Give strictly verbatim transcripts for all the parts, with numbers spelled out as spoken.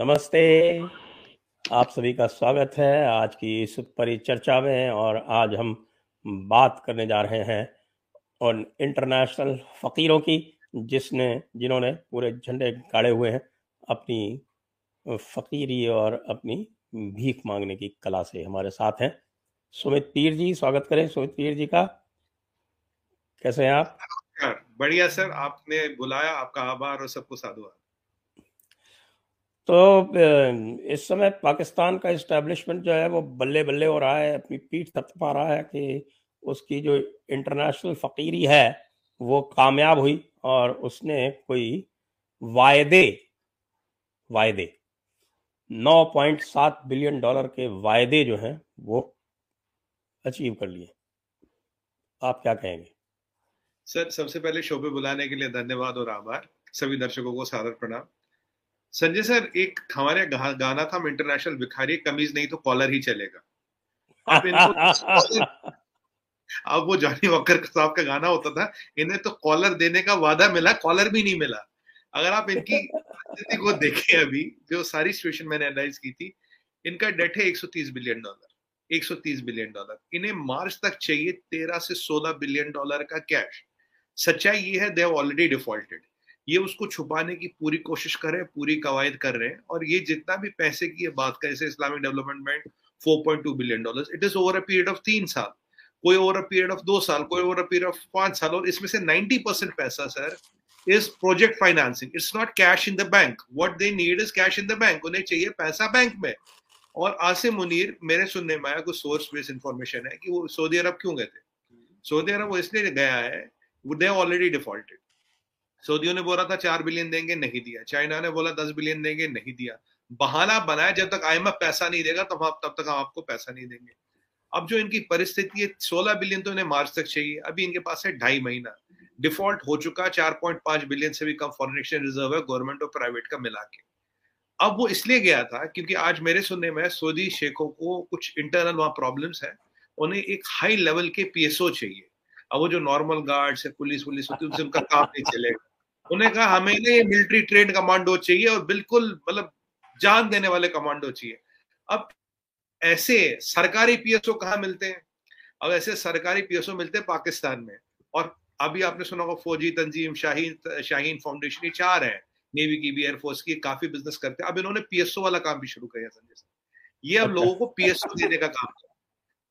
नमस्ते, आप सभी का स्वागत है आज की इस परिचर्चा में। और आज हम बात करने जा रहे हैं उन इंटरनेशनल फकीरों की जिसने जिन्होंने पूरे झंडे गाड़े हुए हैं अपनी फकीरी और अपनी भीख मांगने की कला से। हमारे साथ हैं सुमित पीर जी, स्वागत करें सुमित पीर जी का। कैसे हैं आप? बढ़िया सर, आपने बुलाया, आपका आभार और सबको साधुवाद। तो इस समय पाकिस्तान का इस्टेब्लिशमेंट जो है वो बल्ले बल्ले हो रहा है, अपनी पीठ थपथपा रहा है कि उसकी जो इंटरनेशनल फकीरी है वो कामयाब हुई और उसने कोई वायदे वायदे नौ पॉइंट सात बिलियन डॉलर के वायदे जो हैं वो अचीव कर लिए। आप क्या कहेंगे सर? सबसे पहले शो पे बुलाने के लिए धन्यवाद और आभार। सभी दर्शकों को सादर प्रणाम। संजय सर, एक हमारे गाना था इंटरनेशनल भिखारी, कमीज नहीं तो कॉलर ही चलेगा। अब इनको अब वो जानी वक्कर साहब का गाना होता था, इन्हें तो कॉलर देने का वादा मिला, कॉलर भी नहीं मिला। अगर आप इनकी स्थिति को देखें, अभी जो सारी सिचुएशन मैंने एनालाइज की थी, इनका डेट है एक सौ तीस बिलियन डॉलर। एक सौ तीस बिलियन डॉलर इन्हें मार्च तक चाहिए तेरह से सोलह बिलियन डॉलर का कैश। सच्चाई ये है दे हैव ऑलरेडी डिफॉल्टेड। ये उसको छुपाने की पूरी कोशिश कर रहे हैं, पूरी कवायद कर रहे हैं। और ये जितना भी पैसे की ये बात करें, जैसे इस्लामिक डेवलपमेंट बैंक चार पॉइंट दो billion dollars, it is over a period of तीन साल, कोई ओवर अ पीरियड ऑफ दो साल, कोई ओवर अ पीरियड ऑफ पांच साल। और इसमें से नब्बे परसेंट पैसा sir is project financing. It's not cash in the bank. What they need is cash in the bank. उन्हें चाहिए पैसा बैंक में। और आसिम मुनीर, मेरे सुनने में आया कुछ सोर्स बेस्ड इंफॉर्मेशन है कि वो सऊदी अरब क्यों गए थे। सऊदी अरब वो इसलिए गया है, दे ऑलरेडी डिफॉल्टेड। सऊदियों ने बोला था चार बिलियन देंगे, नहीं दिया। चाइना ने बोला दस बिलियन देंगे, नहीं दिया। बहाना बनाया जब तक आईएमएफ पैसा नहीं देगा तब आप तब तक हम आपको पैसा नहीं देंगे। अब जो इनकी परिस्थिति है, सोलह बिलियन तो इन्हें मार्च तक चाहिए, अभी इनके पास है ढाई महीना। डिफॉल्ट हो चुका चार पॉइंट पांच बिलियन से भी कम फॉरेन एक्सचेंज रिजर्व है, गवर्नमेंट और प्राइवेट का मिला के। अब वो इसलिए गया था क्योंकि आज मेरे सुनने में सऊदी शेखों को कुछ इंटरनल वहां प्रॉब्लम्स है, उन्हें एक हाई लेवल के पीएसओ चाहिए। अब वो जो नॉर्मल गार्ड्स है, पुलिस पुलिस होती है, उनसे उनका काम नहीं चलेगा। उन्हें कहा हमें ना मिलिट्री ट्रेन कमांडो चाहिए और बिल्कुल मतलब जान देने वाले कमांडो चाहिए। अब ऐसे सरकारी पीएसओ कहाँ मिलते हैं? अब ऐसे सरकारी पीएसओ मिलते हैं पाकिस्तान में। और अभी आपने सुना होगा फौजी तंजीम शाहीन शाहीन फाउंडेशन, ये चार है, नेवी की भी, एयरफोर्स की, काफी बिजनेस करते हैं। अब इन्होंने पीएसओ वाला काम भी शुरू किया संजय। ये अब लोगों को पीएसओ देने का काम है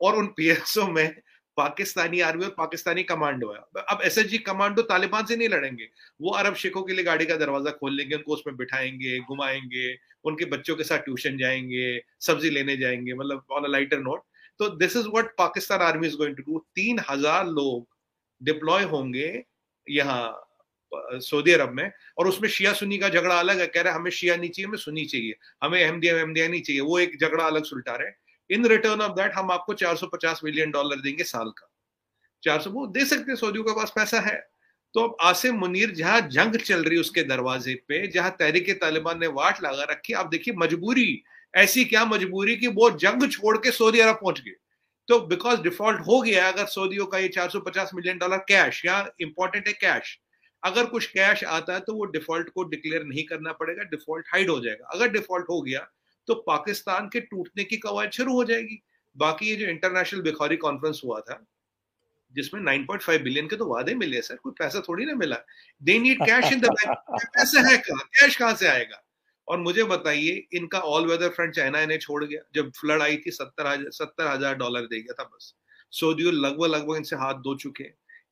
और उन पीएसओ में पाकिस्तानी आर्मी और पाकिस्तानी कमांडो है। अब एसएसजी कमांडो तालिबान से नहीं लड़ेंगे, वो अरब शेखों के लिए गाड़ी का दरवाजा खोल लेंगे, उनको उसमें बिठाएंगे, घुमाएंगे, उनके बच्चों के साथ ट्यूशन जाएंगे, सब्जी लेने जाएंगे, मतलब ऑन अ लाइटर नोट। तो this is what Pakistan army is going to do. तीन हजार लोग डिप्लॉय होंगे यहाँ सऊदी अरब में। और उसमें शिया सुन्नी का झगड़ा अलग है, कह रहे हैं हमें शिया नहीं चाहिए, हमें सुन्नी चाहिए, हमें अहमदिया अहमदिया नहीं चाहिए, वो एक झगड़ा अलग सुलटा रहे। इन रिटर्न ऑफ दैट हम आपको चार सौ पचास मिलियन डॉलर देंगे साल का। चार सौ वो दे सकते हैं, सऊदियों के पास पैसा है। तो अब आसिम मुनीर, जहां जंग चल रही उसके दरवाजे पे, जहां तहरीक तालिबान ने वाट लगा रखी, आप देखिए मजबूरी, ऐसी क्या मजबूरी कि वो जंग छोड़ के सऊदी अरब पहुंच गए। तो बिकॉज डिफॉल्ट हो गया। अगर सऊदियों का ये चार सौ पचास मिलियन डॉलर कैश, यहाँ इंपॉर्टेंट है कैश, अगर कुछ कैश आता है तो वो डिफॉल्ट को डिक्लेयर नहीं करना पड़ेगा, डिफॉल्ट हाइड हो जाएगा। अगर डिफॉल्ट हो गया तो पाकिस्तान के टूटने की कवायद शुरू हो जाएगी। बाकी ये जो इंटरनेशनल भिखारी कॉन्फ्रेंस हुआ था जिसमें नौ पॉइंट पांच बिलियन के तो वादे मिले सर, कोई पैसा थोड़ी ना मिला। They need cash in the bank. पैसा है कहाँ, कैश कहाँ से आएगा? और मुझे बताइए, इनका ऑल वेदर फ्रंट चाइना इन्हें छोड़ गया। जब फ्लड आई थी सत्तर सत्तर हजार डॉलर दे गया था बस। सऊदी लगभग लगभग इनसे हाथ धो चुके।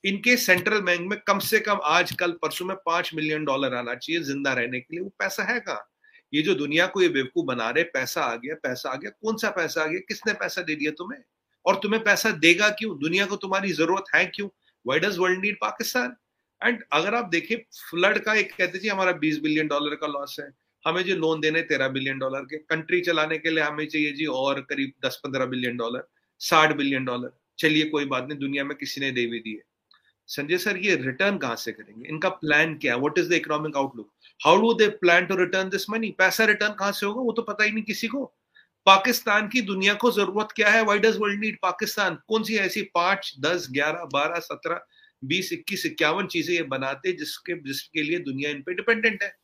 इनके सेंट्रल बैंक में कम से कम आज कल परसों में पांच मिलियन डॉलर आना चाहिए जिंदा रहने के लिए, वो पैसा है कहाँ? ये जो दुनिया को ये बेवकूफ बना रहे, पैसा आ गया, पैसा आ गया, कौन सा पैसा आ गया, किसने पैसा दे दिया तुम्हें? और तुम्हें पैसा देगा क्यों? दुनिया को तुम्हारी जरूरत है क्यों? Why does world need Pakistan? And अगर आप देखें फ्लड का, एक कहते जी हमारा बीस बिलियन डॉलर का लॉस है, हमें जो लोन देने तेरह बिलियन डॉलर के, कंट्री चलाने के लिए हमें चाहिए जी और करीब दस पंद्रह बिलियन डॉलर, साठ बिलियन डॉलर। चलिए कोई बात नहीं, दुनिया में किसी ने दे भी दिए। संजय सर, ये रिटर्न कहां से करेंगे? इनका प्लान क्या है? What is the economic outlook? How do they plan to return this money? पैसा रिटर्न कहां से होगा वो तो पता ही नहीं किसी को। पाकिस्तान की दुनिया को जरूरत क्या है? Why does world need Pakistan? कौन सी ऐसी पांच दस ग्यारह बारह सत्रह बीस इक्कीस इक्यावन चीजें ये बनाते जिसके जिसके लिए दुनिया इन पे डिपेंडेंट है?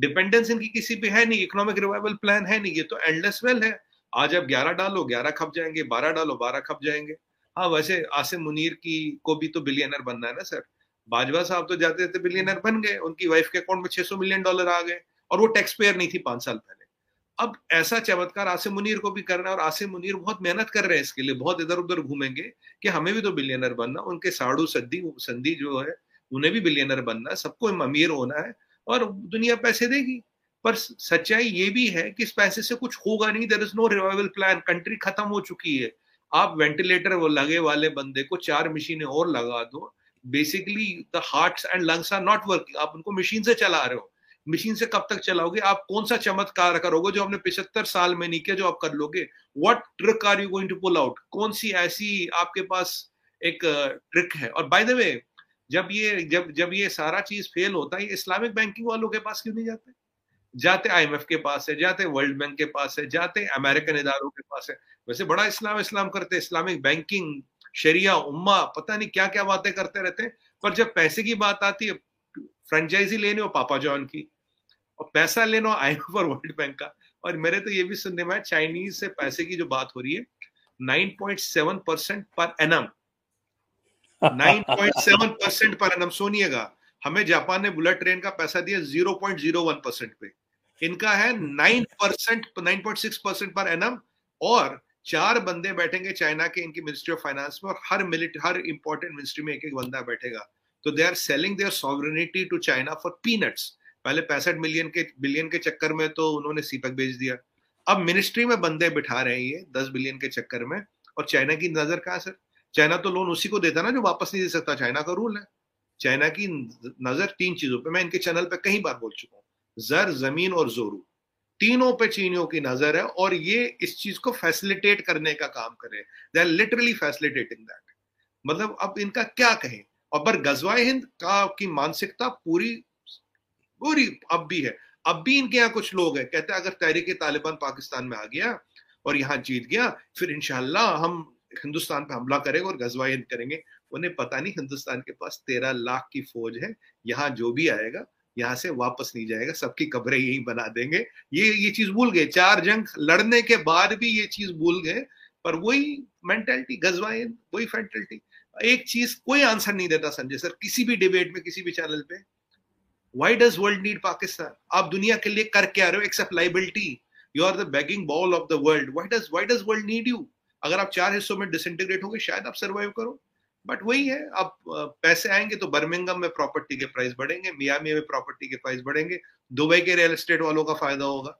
डिपेंडेंस इनकी किसी पे है नहीं, इकोनॉमिक रिवाइवल प्लान है नहीं, ये तो एंडलेस वेल है। आज आप ग्यारह डालो ग्यारह खप जाएंगे, बारह डालो बारह खप जाएंगे। हाँ वैसे आसिम मुनीर की को भी तो बिलियनर बनना है ना सर, बाजवा साहब तो जाते थे बिलियनर बन गए, उनकी वाइफ के अकाउंट में छह सौ मिलियन डॉलर आ गए और वो टैक्स पेयर नहीं थी पांच साल पहले। अब ऐसा चमत्कार आसिम मुनीर को भी करना है और आसिम मुनीर बहुत मेहनत कर रहे हैं इसके लिए, बहुत इधर उधर घूमेंगे कि हमें भी तो बिलियनर बनना, उनके साढ़ू सद्दी संधि जो है उन्हें भी बिलियनर बनना, सबको अमीर होना है और दुनिया पैसे देगी। पर सच्चाई ये भी है कि इस पैसे से कुछ होगा नहीं, there is no revival plan, country खत्म हो चुकी है। आप वेंटिलेटर वो लगे वाले बंदे को चार मशीनें और लगा दो, basically the hearts and lungs are not working, आप उनको मशीन से चला रहे हो, मशीन से कब तक चलाओगे? आप कौन सा चमत्कार करोगे जो हमने पिछहत्तर साल में नहीं किया जो आप कर लोगे? What trick are you going to pull out? कौन सी ऐसी आपके पास एक ट्रिक है? और बाय द वे जब ये जब जब ये सारा चीज फेल होता है, इस्लामिक बैंकिंग वालों के पास क्यों नहीं जाते? जाते आईएमएफ के पास है, जाते वर्ल्ड बैंक के पास है, जाते अमेरिकन इदारों के पास है। वैसे बड़ा इस्लाम इस्लाम करते, इस्लामिक बैंकिंग, शरिया, उम्मा, पता नहीं क्या क्या बातें करते रहते हैं, पर जब पैसे की बात आती है, फ्रेंचाइजी लेने हो पापा जॉन की और पैसा लेना हो आईएमएफ और वर्ल्ड बैंक का। और मेरे तो ये भी सुनने में चाइनीज से पैसे की जो बात हो रही है, nine point seven percent per annum, nine point seven percent per annum. सुनिएगा, हमें जापान ने बुलेट ट्रेन का पैसा दिया zero point zero one percent पे, इनका है nine percent nine point six percent per annum. और चार बंदे बैठेंगे चाइना के इनकी मिनिस्ट्री ऑफ फाइनेंस में, और हर मिलिट हर इंपॉर्टेंट मिनिस्ट्री में एक एक बंदा बैठेगा। तो they are selling their sovereignty to China for peanuts. पहले पैंसठ मिलियन के बिलियन के चक्कर में तो उन्होंने सीपैक बेच दिया, अब मिनिस्ट्री में बंदे बिठा रहे हैं ये दस बिलियन के चक्कर में। और चाइना की नजर कहाँ सर, चाइना तो लोन उसी को देता ना जो वापस नहीं दे सकता, चाइना का रूल है। चाइना की नजर तीन चीजों पे, मैं इनके चैनल पे कई बार बोल चुका हूँ, जर, जमीन और जोरू, तीनों पे चीनियों की नजर है और ये इस चीज को फैसिलिटेट करने का काम कर रहे हैं। They are literally facilitating that. मतलब अब इनका क्या कहें। और पर गजवाए हिंद का की मानसिकता पूरी पूरी अब भी है, अब भी इनके यहाँ कुछ लोग हैं कहते हैं अगर तहरीक तालिबान पाकिस्तान में आ गया और यहाँ जीत गया फिर इंशाल्लाह हम हिंदुस्तान पे हमला करेंगे और गजवाए हिंद करेंगे। उन्हें पता नहीं हिंदुस्तान के पास तेरह लाख की फौज है, यहाँ जो भी आएगा यहाँ से वापस नहीं जाएगा, सबकी कब्रें यही बना देंगे। ये ये चीज भूल गए, चार जंग लड़ने के बाद भी ये चीज भूल गए। पर वही मेंटेलिटी गजवाए, वही मेंटेलिटी। एक चीज कोई आंसर नहीं देता संजय सर किसी भी डिबेट में, किसी भी चैनल पे, why does world need Pakistan? आप दुनिया के लिए कर क्या रहे हो except liability? You are the begging bowl of the world. Why does why does world need you? अगर आप चार हिस्सों में डिसइंटीग्रेट होगे शायद आप सर्वाइव करो, बट वही है, आप पैसे आएंगे तो बर्मिंघम में प्रॉपर्टी के प्राइस बढ़ेंगे, मियामी में प्रॉपर्टी के प्राइस बढ़ेंगे, दुबई के रियल एस्टेट वालों का फायदा होगा।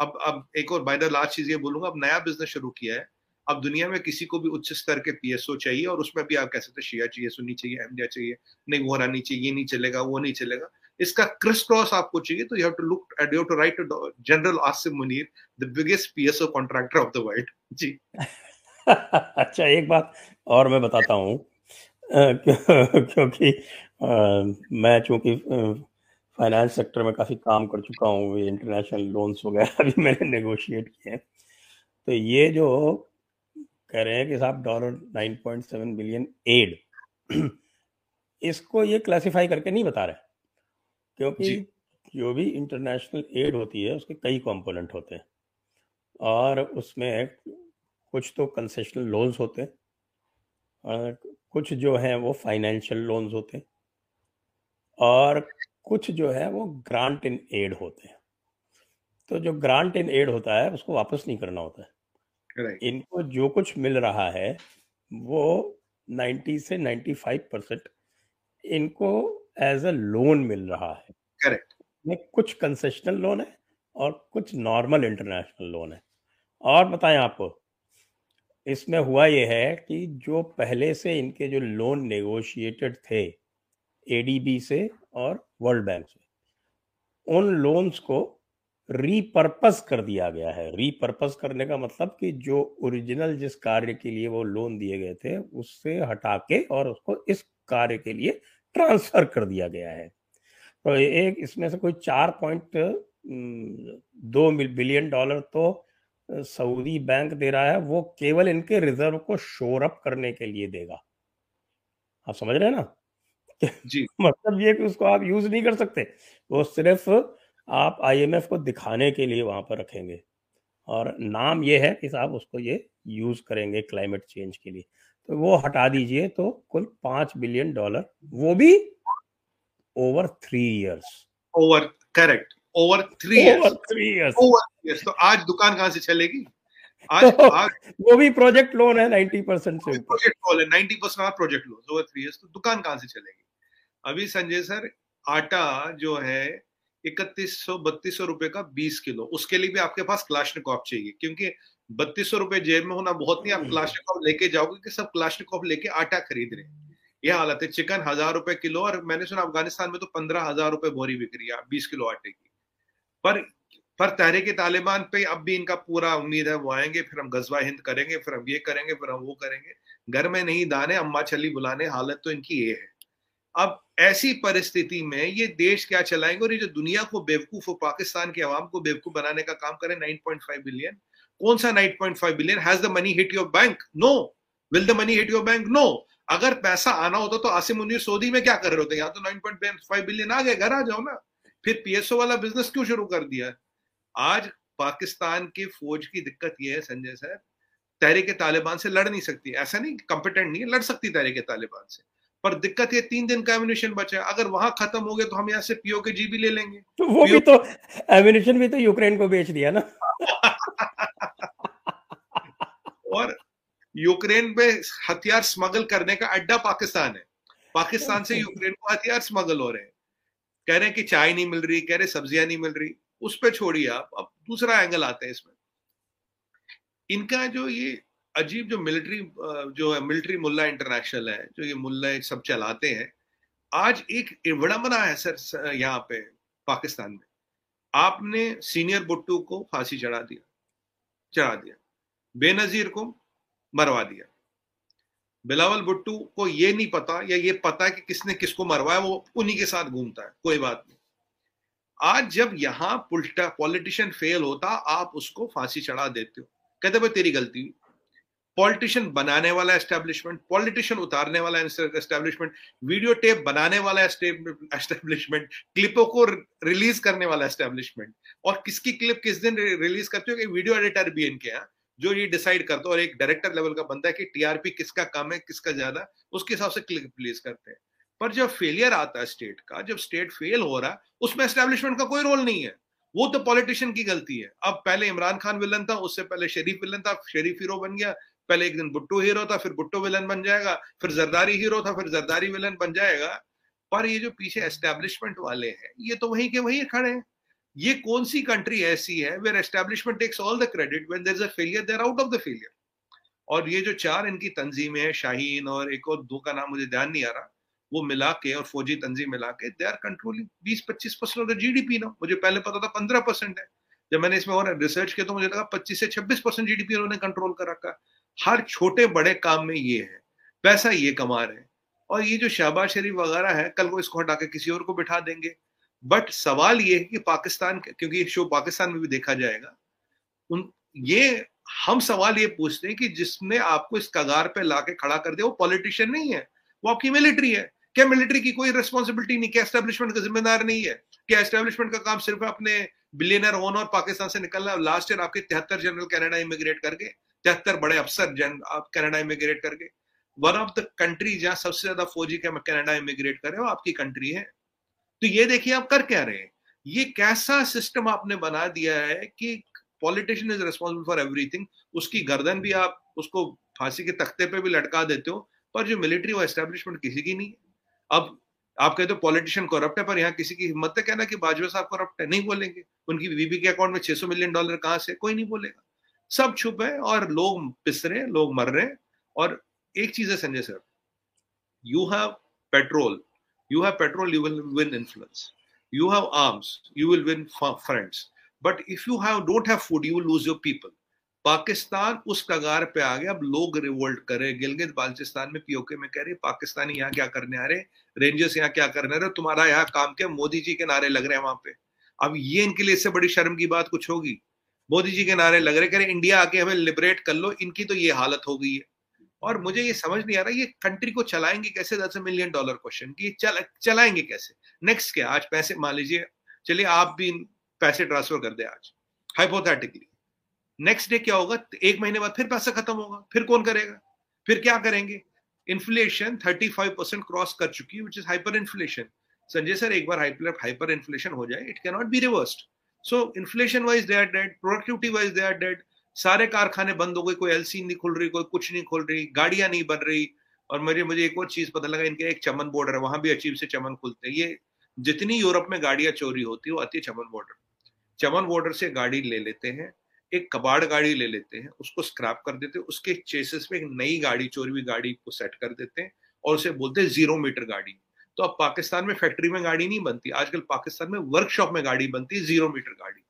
अब अब एक और बाय द लास्ट चीज ये बोलूंगा, अब नया बिजनेस शुरू किया है, अब दुनिया में किसी को भी उच्च स्तर के पीएसओ चाहिए और उसमें भी आप कह सकते शिया चाहिए, सुन्नी चाहिए, अहमदिया चाहिए, नहीं वो रानी चाहिए, ये नहीं चलेगा, वो नहीं चलेगा, इसका क्रिस क्रॉस आपको चाहिए। तो you have to look at, you have to write to general Asim Munir, the biggest PSO contractor of the world. जी अच्छा एक बात और मैं बताता हूँ, क्योंकि मैं चूंकि फाइनेंस सेक्टर में काफ़ी काम कर चुका हूँ, इंटरनेशनल लोन्स वगैरह भी मैंने नेगोशिएट किए, तो ये जो कह रहे हैं कि साहब dollar nine point seven billion aid, इसको ये क्लासिफाई करके नहीं बता रहे, क्योंकि जो भी इंटरनेशनल एड होती है उसके कई कंपोनेंट होते हैं और उसमें कुछ तो कंसेशनल लोन्स होते हैं और कुछ जो हैं वो फाइनेंशियल लोन्स होते हैं और कुछ जो है वो ग्रांट इन एड होते हैं। तो जो ग्रांट इन एड होता है उसको वापस नहीं करना होता है, right. इनको जो कुछ मिल रहा है वो नब्बे से पचानवे परसेंट इनको एज अ लोन मिल रहा है, करेक्ट, right. कुछ कंसेशनल लोन है और कुछ नॉर्मल इंटरनेशनल लोन है। और बताएं आपको इसमें हुआ यह है कि जो पहले से इनके जो लोन नेगोशिएटेड थे एडीबी से और वर्ल्ड बैंक से, उन लोन्स को रीपर्पस कर दिया गया है। रीपर्पस करने का मतलब कि जो ओरिजिनल जिस कार्य के लिए वो लोन दिए गए थे उससे हटा के और उसको इस कार्य के लिए ट्रांसफर कर दिया गया है। तो एक इसमें से कोई चार पॉइंट दो बिलियन डॉलर तो सऊदी बैंक दे रहा है, वो केवल इनके रिजर्व को शोर अप करने के लिए देगा। आप समझ रहे हैं ना जी मतलब ये कि उसको आप यूज नहीं कर सकते, वो सिर्फ आप आईएमएफ को दिखाने के लिए वहाँ पर रखेंगे और नाम ये है कि साहब उसको ये यूज़ करेंगे क्लाइमेट चेंज के लिए, तो वो हटा दीजिए। तो कुल पाँच बिलियन डॉलर, वो भी over three years, over correct over three over three years over years तो आज दुकान कहाँ से चलेगी? आज, तो आज वो भी प्रोजेक्ट लोन है, नब्बे परसेंट से प्रोजेक्ट लोन है, नब्बे percent project loan over three years, तो दुकान कहाँ से चलेगी? अभी संजय सर आटा जो है इकतीस सौ बत्तीस सौ रुपए का बीस किलो, उसके लिए भी आपके पास क्लाशनिकॉफ चाहिए, क्योंकि बत्तीस सौ रुपए जेब में होना बहुत नहीं, आप क्लाशनिकॉफ लेके जाओगे कि सब क्लाशनिकॉफ लेके आटा खरीद रहे हैं। यह हालत है, चिकन हजार रुपए किलो, और मैंने सुना अफगानिस्तान में तो पंद्रह हजार रुपए बोरी बिक्री है बीस किलो आटे की। पर पर तहरीक तालिबान पे अब भी इनका पूरा उम्मीद है, वो आएंगे, फिर हम गजवा हिंद करेंगे, फिर हम ये करेंगे, फिर हम वो करेंगे, घर में नहीं दाने अम्मा चली बुलाने, हालत तो इनकी ये है। अब ऐसी परिस्थिति में ये देश क्या चलाएंगे? और ये जो दुनिया को बेवकूफ और पाकिस्तान के अवाम को बेवकूफ बनाने का काम करें, नाइन पॉइंट फाइव बिलियन, कौन सा nine point five billion? Has the money hit your bank? No. Will the money hit your bank? No. अगर पैसा आना होता तो आसिम मुनीर सऊदी में क्या कर रहे होते? यहाँ तो नाइन पॉइंट फाइव बिलियन आ गए, घर आ जाओ ना। फिर पीएसओ वाला बिजनेस क्यों शुरू कर दिया? आज पाकिस्तान के फौज की दिक्कत यह है संजय सर, तहरीक तालिबान से लड़ नहीं सकती, ऐसा नहीं कंपिटेंट नहीं है, लड़ सकती तहरीक तालिबान से, पर दिक्कत ये तीन दिन का एम्यूनिशन बचा है, अगर वहां खत्म हो गए तो हम यहाँ से पीओ के जी भी ले लेंगे। तो वो भी तो एम्यूनिशन भी तो यूक्रेन को बेच दिया ना। और यूक्रेन पे हथियार स्मगल करने का अड्डा पाकिस्तान है, पाकिस्तान से यूक्रेन को हथियार स्मगल हो रहे हैं, कह रहे हैं कि चाय नहीं मिल रही, कह रहे सब्जियां नहीं मिल रही, उस पर छोड़िए आप। अब दूसरा एंगल आते हैं इसमें, इनका जो ये अजीब जो मिलिट्री जो है मिलिट्री मुल्ला इंटरनेशनल है, जो ये मुल्ला सब चलाते हैं, आज एक विडंबना है सर यहाँ पे पाकिस्तान में। आपने सीनियर भुट्टो को फांसी चढ़ा दिया, चढ़ा दिया, बेनजीर को मरवा दिया, बिलावल भुट्टो को ये नहीं पता या ये पता है कि किसने किसको मरवाया, वो उन्हीं के साथ घूमता है, कोई बात नहीं। आज जब यहाँ पुलटा पॉलिटिशियन फेल होता, आप उसको फांसी चढ़ा देते हो, कहते भाई तेरी गलती हुई। पॉलिटिशियन बनाने वाला एस्टेब्लिशमेंट, पॉलिटिशियन उतारने वाला एस्टेब्लिशमेंट, वीडियो टेप बनाने वाला एस्टेब्लिशमेंट, क्लिपों को रिलीज करने वाला एस्टेब्लिशमेंट, और किसकी क्लिप किस दिन रिलीज करते हो कि वीडियो एडिटर भी इनके यहाँ जो ये डिसाइड करता है, और एक डायरेक्टर लेवल का बंदा है कि टीआरपी किसका कम है किसका ज्यादा, उसके हिसाब से क्लिक रिलीज करते हैं। पर जब फेलियर आता है स्टेट का, जब स्टेट फेल हो रहा है, उसमें एस्टेब्लिशमेंट का कोई रोल नहीं है, वो तो पॉलिटिशियन की गलती है। अब पहले इमरान खान विलन था, उससे पहले शरीफ विलन था, शरीफ हीरो बन गया, पहले एक दिन भुट्टो हीरो था, फिर भुट्टो विलन बन जाएगा, फिर जरदारी हीरो था, फिर जरदारी विलन बन जाएगा। पर ये जो पीछे एस्टेब्लिशमेंट वाले हैं, ये तो वहीं के वहीं खड़े हैं। ये कौन सी कंट्री ऐसी है where establishment takes all the credit, when there is a failure they are out of the failure? और ये जो चार इनकी तंजीमें हैं, शाहीन और एक और दो का नाम मुझे ध्यान नहीं आ रहा, वो मिला के और फौजी तंजीम मिला के दे आर कंट्रोलिंग बीस पच्चीस परसेंट ऑफ द जीडीपी ना। मुझे पहले पता था पंद्रह परसेंट है, जब मैंने इसमें और रिसर्च किया तो मुझे लगा पच्चीस से छब्बीस परसेंट जीडीपी उन्होंने कंट्रोल कर रखा। हर छोटे बड़े काम में ये है, पैसा ये कमा रहे हैं। और ये जो शहबाज शरीफ वगैरह है, कल को इसको हटा के किसी और को बिठा देंगे। बट सवाल ये है कि पाकिस्तान, क्योंकि ये शो पाकिस्तान में भी देखा जाएगा, उन ये हम सवाल ये पूछते हैं कि जिसने आपको इस कगार पे लाके खड़ा कर दिया वो पॉलिटिशियन नहीं है, वो आपकी मिलिट्री है। क्या मिलिट्री की कोई रिस्पॉन्सिबिलिटी नहीं? क्या एस्टेब्लिशमेंट का जिम्मेदार नहीं है? क्या एस्टेब्लिशमेंट का काम सिर्फ अपने बिलियनर होना और पाकिस्तान से निकलना? लास्ट ईयर आपके तिहत्तर जनरल कनाडा इमिग्रेट करके, तिहत्तर बड़े अफसर जन आप कनाडा इमिग्रेट करके, वन ऑफ द कंट्री जहाँ सबसे ज्यादा फौजी कनाडा इमिग्रेट कर रहे हो आपकी कंट्री है। तो ये देखिए आप कर क्या रहे हैं, ये कैसा सिस्टम आपने बना दिया है कि politician is responsible for everything. उसकी गर्दन भी आप उसको फांसी के तख्ते पे भी लटका देते हो, पर जो मिलिट्री वो एस्टेब्लिशमेंट किसी की नहीं है। अब आप कहते हो पॉलिटिशियन करप्ट है, पर यहाँ किसी की हिम्मत है कहना कि बाजवा साहब करप्ट है? नहीं बोलेंगे। उनकी बीबी के अकाउंट में छह सौ मिलियन डॉलर कहाँ से? कोई नहीं बोलेगा, सब छुप है और लोग पिस रहे, लोग मर रहे। और एक चीज है Sanjay sir, you have petrol, you have petrol, you will win influence, you have arms, you will win friends, but if you have don't have food, you will lose your people. Pakistan उस कगार पे आ गया, अब लोग रिवोल्ट करे। गिलगित बाल्टिस्तान में PoK में कह रहे पाकिस्तानी यहाँ क्या करने आ रहे, रेंजर्स यहाँ क्या करने आ रहे, तुम्हारा यहाँ काम क्या? मोदी जी के नारे लग रहे हैं वहां पे। अब ये इनके लिए इससे बड़ी शर्म की बात कुछ होगी? मोदी जी के नारे लग रहे, कह रहे इंडिया आके हमें लिबरेट कर लो, इनकी तो ये हालत हो गई है। और मुझे ये समझ नहीं आ रहा ये कंट्री को चलाएंगे कैसे? दस मिलियन डॉलर क्वेश्चन कि चल, चलाएंगे कैसे? नेक्स्ट क्या? आज पैसे मान लीजिए, चलिए आप भी पैसे ट्रांसफर कर दे आज हाइपोथेटिकली, नेक्स्ट डे क्या होगा, एक महीने बाद फिर पैसा खत्म होगा, फिर कौन करेगा, फिर क्या करेंगे? इन्फ्लेशन पैंतीस परसेंट क्रॉस कर चुकी है, which is hyper inflation. Sanjay sir, एक बार हाइपर इन्फ्लेशन हो जाए it can not be reversed. So inflation wise they are dead, productivity wise they are dead, सारे कारखाने बंद हो गए, कोई एलसी नहीं खुल रही, कोई कुछ नहीं खुल रही, गाड़ियां नहीं बन रही। और मेरे मुझे एक और चीज पता लगा, इनके एक चमन बॉर्डर है, वहां भी अजीब से चमन खुलते हैं। ये जितनी यूरोप में गाड़ियां चोरी होती है वो आती है चमन बॉर्डर, चमन बॉर्डर से गाड़ी ले लेते हैं, एक कबाड़ गाड़ी ले लेते हैं, उसको स्क्रैप कर देते हैं, उसके चेसिस में एक नई गाड़ी, चोरी हुई गाड़ी को सेट कर देते हैं और उसे बोलते हैं जीरो मीटर गाड़ी। तो अब पाकिस्तान में फैक्ट्री में गाड़ी नहीं बनती, आजकल पाकिस्तान में वर्कशॉप में गाड़ी बनती है, जीरो मीटर गाड़ी।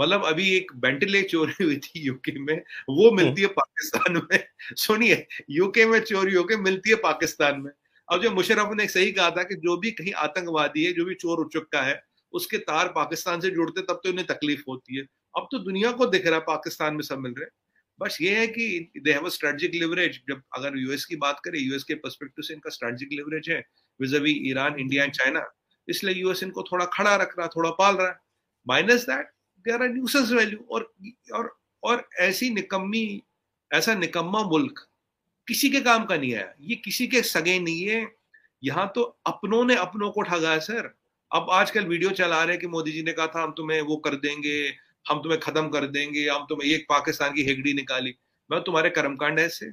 मतलब अभी एक बेंटले चोरी हुई थी यूके में, वो मिलती है पाकिस्तान में। सुनिए, यूके में चोरी होके मिलती है पाकिस्तान में। अब जो मुशर्रफ ने सही कहा था कि जो भी कहीं आतंकवादी है, जो भी चोर उचक्का है, उसके तार पाकिस्तान से जुड़ते तब तो इन्हें तकलीफ होती है। अब तो दुनिया को दिख रहा है पाकिस्तान में सब मिल रहे हैं। बस ये है कि they have a strategic leverage. जब अगर यूएस की बात करें, यूएस के पर्सपेक्टिव से इनका स्ट्रेटजिक लिवरेज है vis-à-vis Iran, India and China, इसलिए यूएस इनको थोड़ा खड़ा रख रहा, थोड़ा पाल रहा है। Minus that there are nuisance value. और और और ऐसी निकम्मी, ऐसा निकम्मा मुल्क किसी के काम का नहीं है, ये किसी के सगे नहीं है। यहाँ तो अपनों ने अपनों को ठगाया सर। अब आजकल वीडियो चला रहे हैं कि मोदी जी ने कहा था हम तुम्हें वो कर देंगे, हम तुम्हें खत्म कर देंगे, हम तुम्हें, ये पाकिस्तान की हेगड़ी निकाली। मैं, तुम्हारे कर्मकांड ऐसे,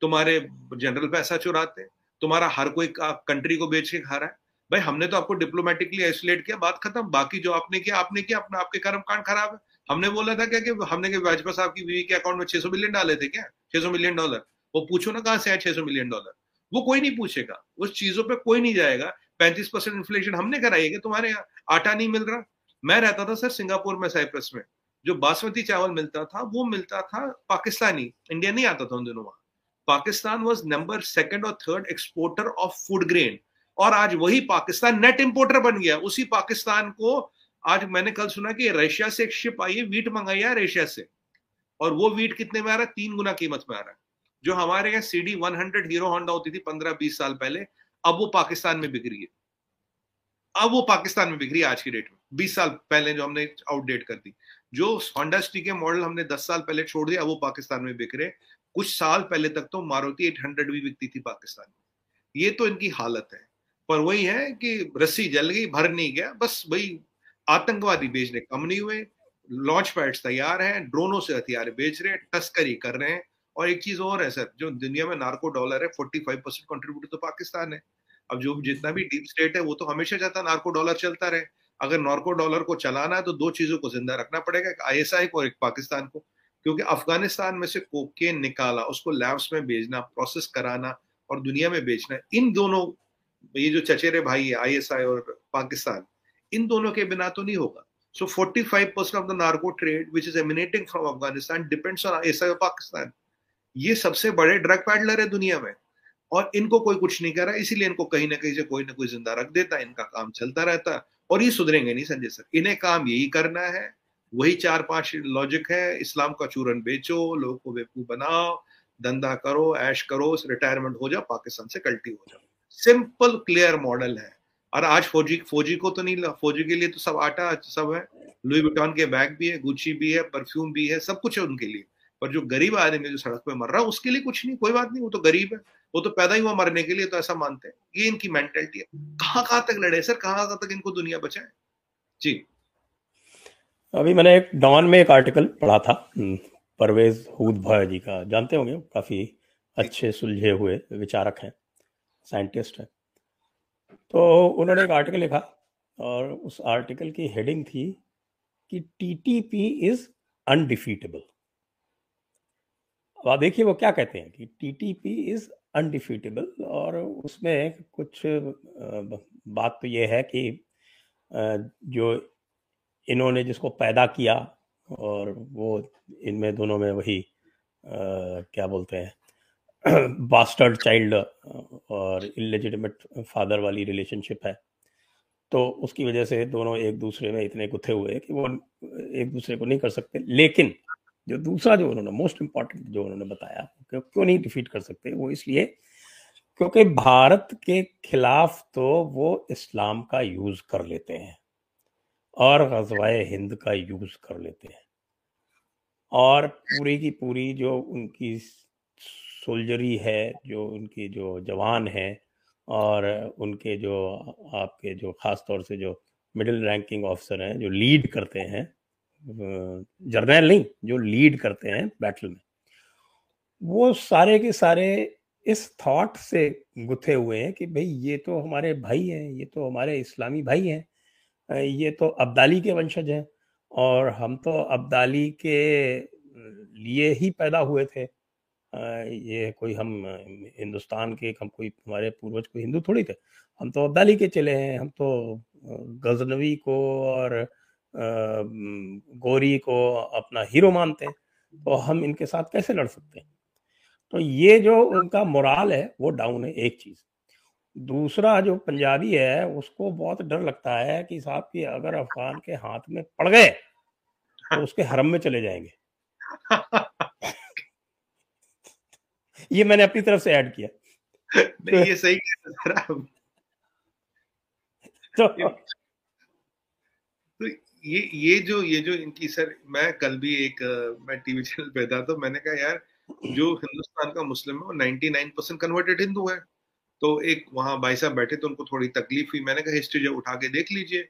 तुम्हारे जनरल पैसा चुराते, तुम्हारा हर कोई कंट्री को बेच के खा रहा है। भाई हमने तो आपको डिप्लोमेटिकली आइसोलेट किया, बात खत्म। बाकी जो आपने किया आपने किया, अपना आपके कर्मकांड खराब है। हमने बोला था क्या कि हमने के बाजवा साहब की बीवी के अकाउंट में छह सौ मिलियन डाले थे क्या, छह सौ मिलियन डॉलर? वो पूछो ना कहाँ से आए छह सौ मिलियन डॉलर, वो कोई नहीं पूछेगा, उस चीजों पर कोई नहीं जाएगा। पैंतीस परसेंट इन्फ्लेशन हमने कराई है, तुम्हारे यहाँ आटा नहीं मिल रहा। मैं रहता था सर सिंगापुर में, साइप्रस में, जो बासमती चावल मिलता था वो मिलता था पाकिस्तानी, इंडिया नहीं आता था उन दिनों वहां। पाकिस्तान वाज नंबर सेकंड और third exporter of food grain, और आज वही पाकिस्तान नेट इंपोर्टर बन गया। उसी पाकिस्तान को आज, मैंने कल सुना कि रशिया से एक शिप आई है, वीट मंगाई है रशिया से, और वो वीट कितने में आ रहा है, तीन गुना कीमत में आ रहा है। जो हमारे यहाँ CD one hundred hero Honda होती थी पंद्रह बीस साल पहले, अब वो पाकिस्तान में बिक रही है, अब वो पाकिस्तान में बिक रही है आज की डेट में। बीस साल पहले जो हमने आउटडेट कर दी, जो होंडा सिटी के मॉडल हमने दस साल पहले छोड़ दिया, अब वो पाकिस्तान में बिक रहे। कुछ साल पहले तक तो मारुति आठ सौ भी बिकती थी पाकिस्तान में। ये तो इनकी हालत है। पर वही है कि रस्सी जल गई, भर नहीं गया, बस वही आतंकवादी बेचने कम नहीं हुए, लॉन्च पैड्स तैयार हैं, ड्रोनों से हथियार बेच रहे हैं, तस्करी कर रहे हैं। और एक चीज और है सर, जो दुनिया में नार्को डॉलर है, फोर्टी फाइव परसेंट कॉन्ट्रीब्यूटर तो पाकिस्तान है। अब जो जितना भी डीप स्टेट है वो तो हमेशा चाहता है नार्को डॉलर चलता रहे। अगर नार्को डॉलर को चलाना है तो दो चीजों को जिंदा रखना पड़ेगा, एक आईएसआई को और एक पाकिस्तान को। क्योंकि अफगानिस्तान में से कोकेन निकाला, उसको लैब्स में भेजना, प्रोसेस कराना और दुनिया में बेचना, इन दोनों, ये जो चचेरे भाई है आईएसआई और पाकिस्तान, इन दोनों के बिना तो नहीं होगा। So forty five percent of the narco trade which is emanating from Afghanistan depends on ISI और पाकिस्तान। ये सबसे बड़े ड्रग पैडलर है दुनिया में, और इनको कोई कुछ नहीं कर रहा, इसीलिए इनको कहीं ना कहीं से कोई ना कोई जिंदा रख देता, इनका काम चलता रहता। और ये सुधरेंगे नहीं संजय सर, इन्हें काम यही करना है, वही चार पांच लॉजिक है, इस्लाम का चूरन बेचो, लोगों को बेवकूफ बनाओ, धंधा करो, ऐश करो, रिटायरमेंट हो जाओ, पाकिस्तान से कल्टी हो जाओ। सिंपल क्लियर मॉडल है। और आज फौजी फौजी को तो नहीं, फौजी के लिए तो सब आटा सब है, लुई विटॉन के बैग भी है, गुची भी है, परफ्यूम भी है, सब कुछ है उनके लिए। पर जो गरीब आदमी जो सड़क पे मर रहा है उसके लिए कुछ नहीं, कोई बात नहीं, वो तो गरीब है, वो तो पैदा ही हुआ मरने के लिए, तो ऐसा मानते हैं। ये इनकी मेंटालिटी है। कहाँ कहाँ तक लड़े सर, कहाँ कहाँ तक इनको दुनिया बचाए। जी अभी मैंने एक डॉन में एक आर्टिकल पढ़ा था परवेज हुदभॉय जी का, जानते होंगे, काफी अच्छे सुलझे हुए विचारक हैं, साइंटिस्ट हैं। तो उन्होंने एक आर्टिकल लिखा और उस आर्टिकल की हेडिंग थी कि टीटीपी इज अनडिफीटेबल। अब देखिए वो क्या कहते हैं कि टीटीपी इज अनडिफीटेबल, और उसमें कुछ बात तो ये है कि जो इन्होंने जिसको पैदा किया और वो इनमें दोनों में वही क्या बोलते हैं बास्टर्ड चाइल्ड और इल्लेजिटिमेट फादर वाली रिलेशनशिप है, तो उसकी वजह से दोनों एक दूसरे में इतने गुथे हुए कि वो एक दूसरे को नहीं कर सकते। लेकिन जो दूसरा जो उन्होंने मोस्ट इम्पॉर्टेंट जो उन्होंने बताया, क्यों नहीं डिफीट कर सकते वो, इसलिए क्योंकि भारत के खिलाफ तो वो इस्लाम का यूज़ कर लेते हैं और ग़ज़वाए हिंद का यूज़ कर लेते हैं और पूरी की पूरी जो उनकी सोल्जरी है, जो उनकी जो जवान है और उनके जो आपके जो ख़ास तौर से जो मिडिल रैंकिंग ऑफिसर हैं जो लीड करते हैं, जर्नल नहीं, जो लीड करते हैं बैटल में, वो सारे के सारे इस थॉट से गुथे हुए हैं कि भाई ये तो हमारे भाई हैं, ये तो हमारे इस्लामी भाई हैं, ये तो अब्दाली के वंशज हैं और हम तो अब्दाली के लिए ही पैदा हुए थे। ये कोई हम हिंदुस्तान के हम कोई हमारे पूर्वज कोई हिंदू थोड़ी थे, हम तो अब्दाली के चले हैं, हम तो गजनवी को और गोरी को अपना हीरो मानते हैं, तो हम इनके साथ कैसे लड़ सकते हैं। तो ये जो उनका मोराल है वो डाउन है, एक चीज़। दूसरा जो पंजाबी है उसको बहुत डर लगता है कि साहब कि अगर अफगान के हाथ में पड़ गए तो उसके हरम में चले जाएंगे। ये मैंने अपनी तरफ से ऐड किया। नहीं, ये सही है। तो ये ये जो ये जो इनकी, सर मैं कल भी एक मैं टीवी चैनल पे था तो मैंने कहा यार जो हिंदुस्तान का मुस्लिम है वो निन्यानवे परसेंट कन्वर्टेड हिंदू है। तो एक वहाँ भाई साहब बैठे तो उनको थोड़ी तकलीफ हुई, मैंने कहा हिस्ट्री जो उठा के देख लीजिए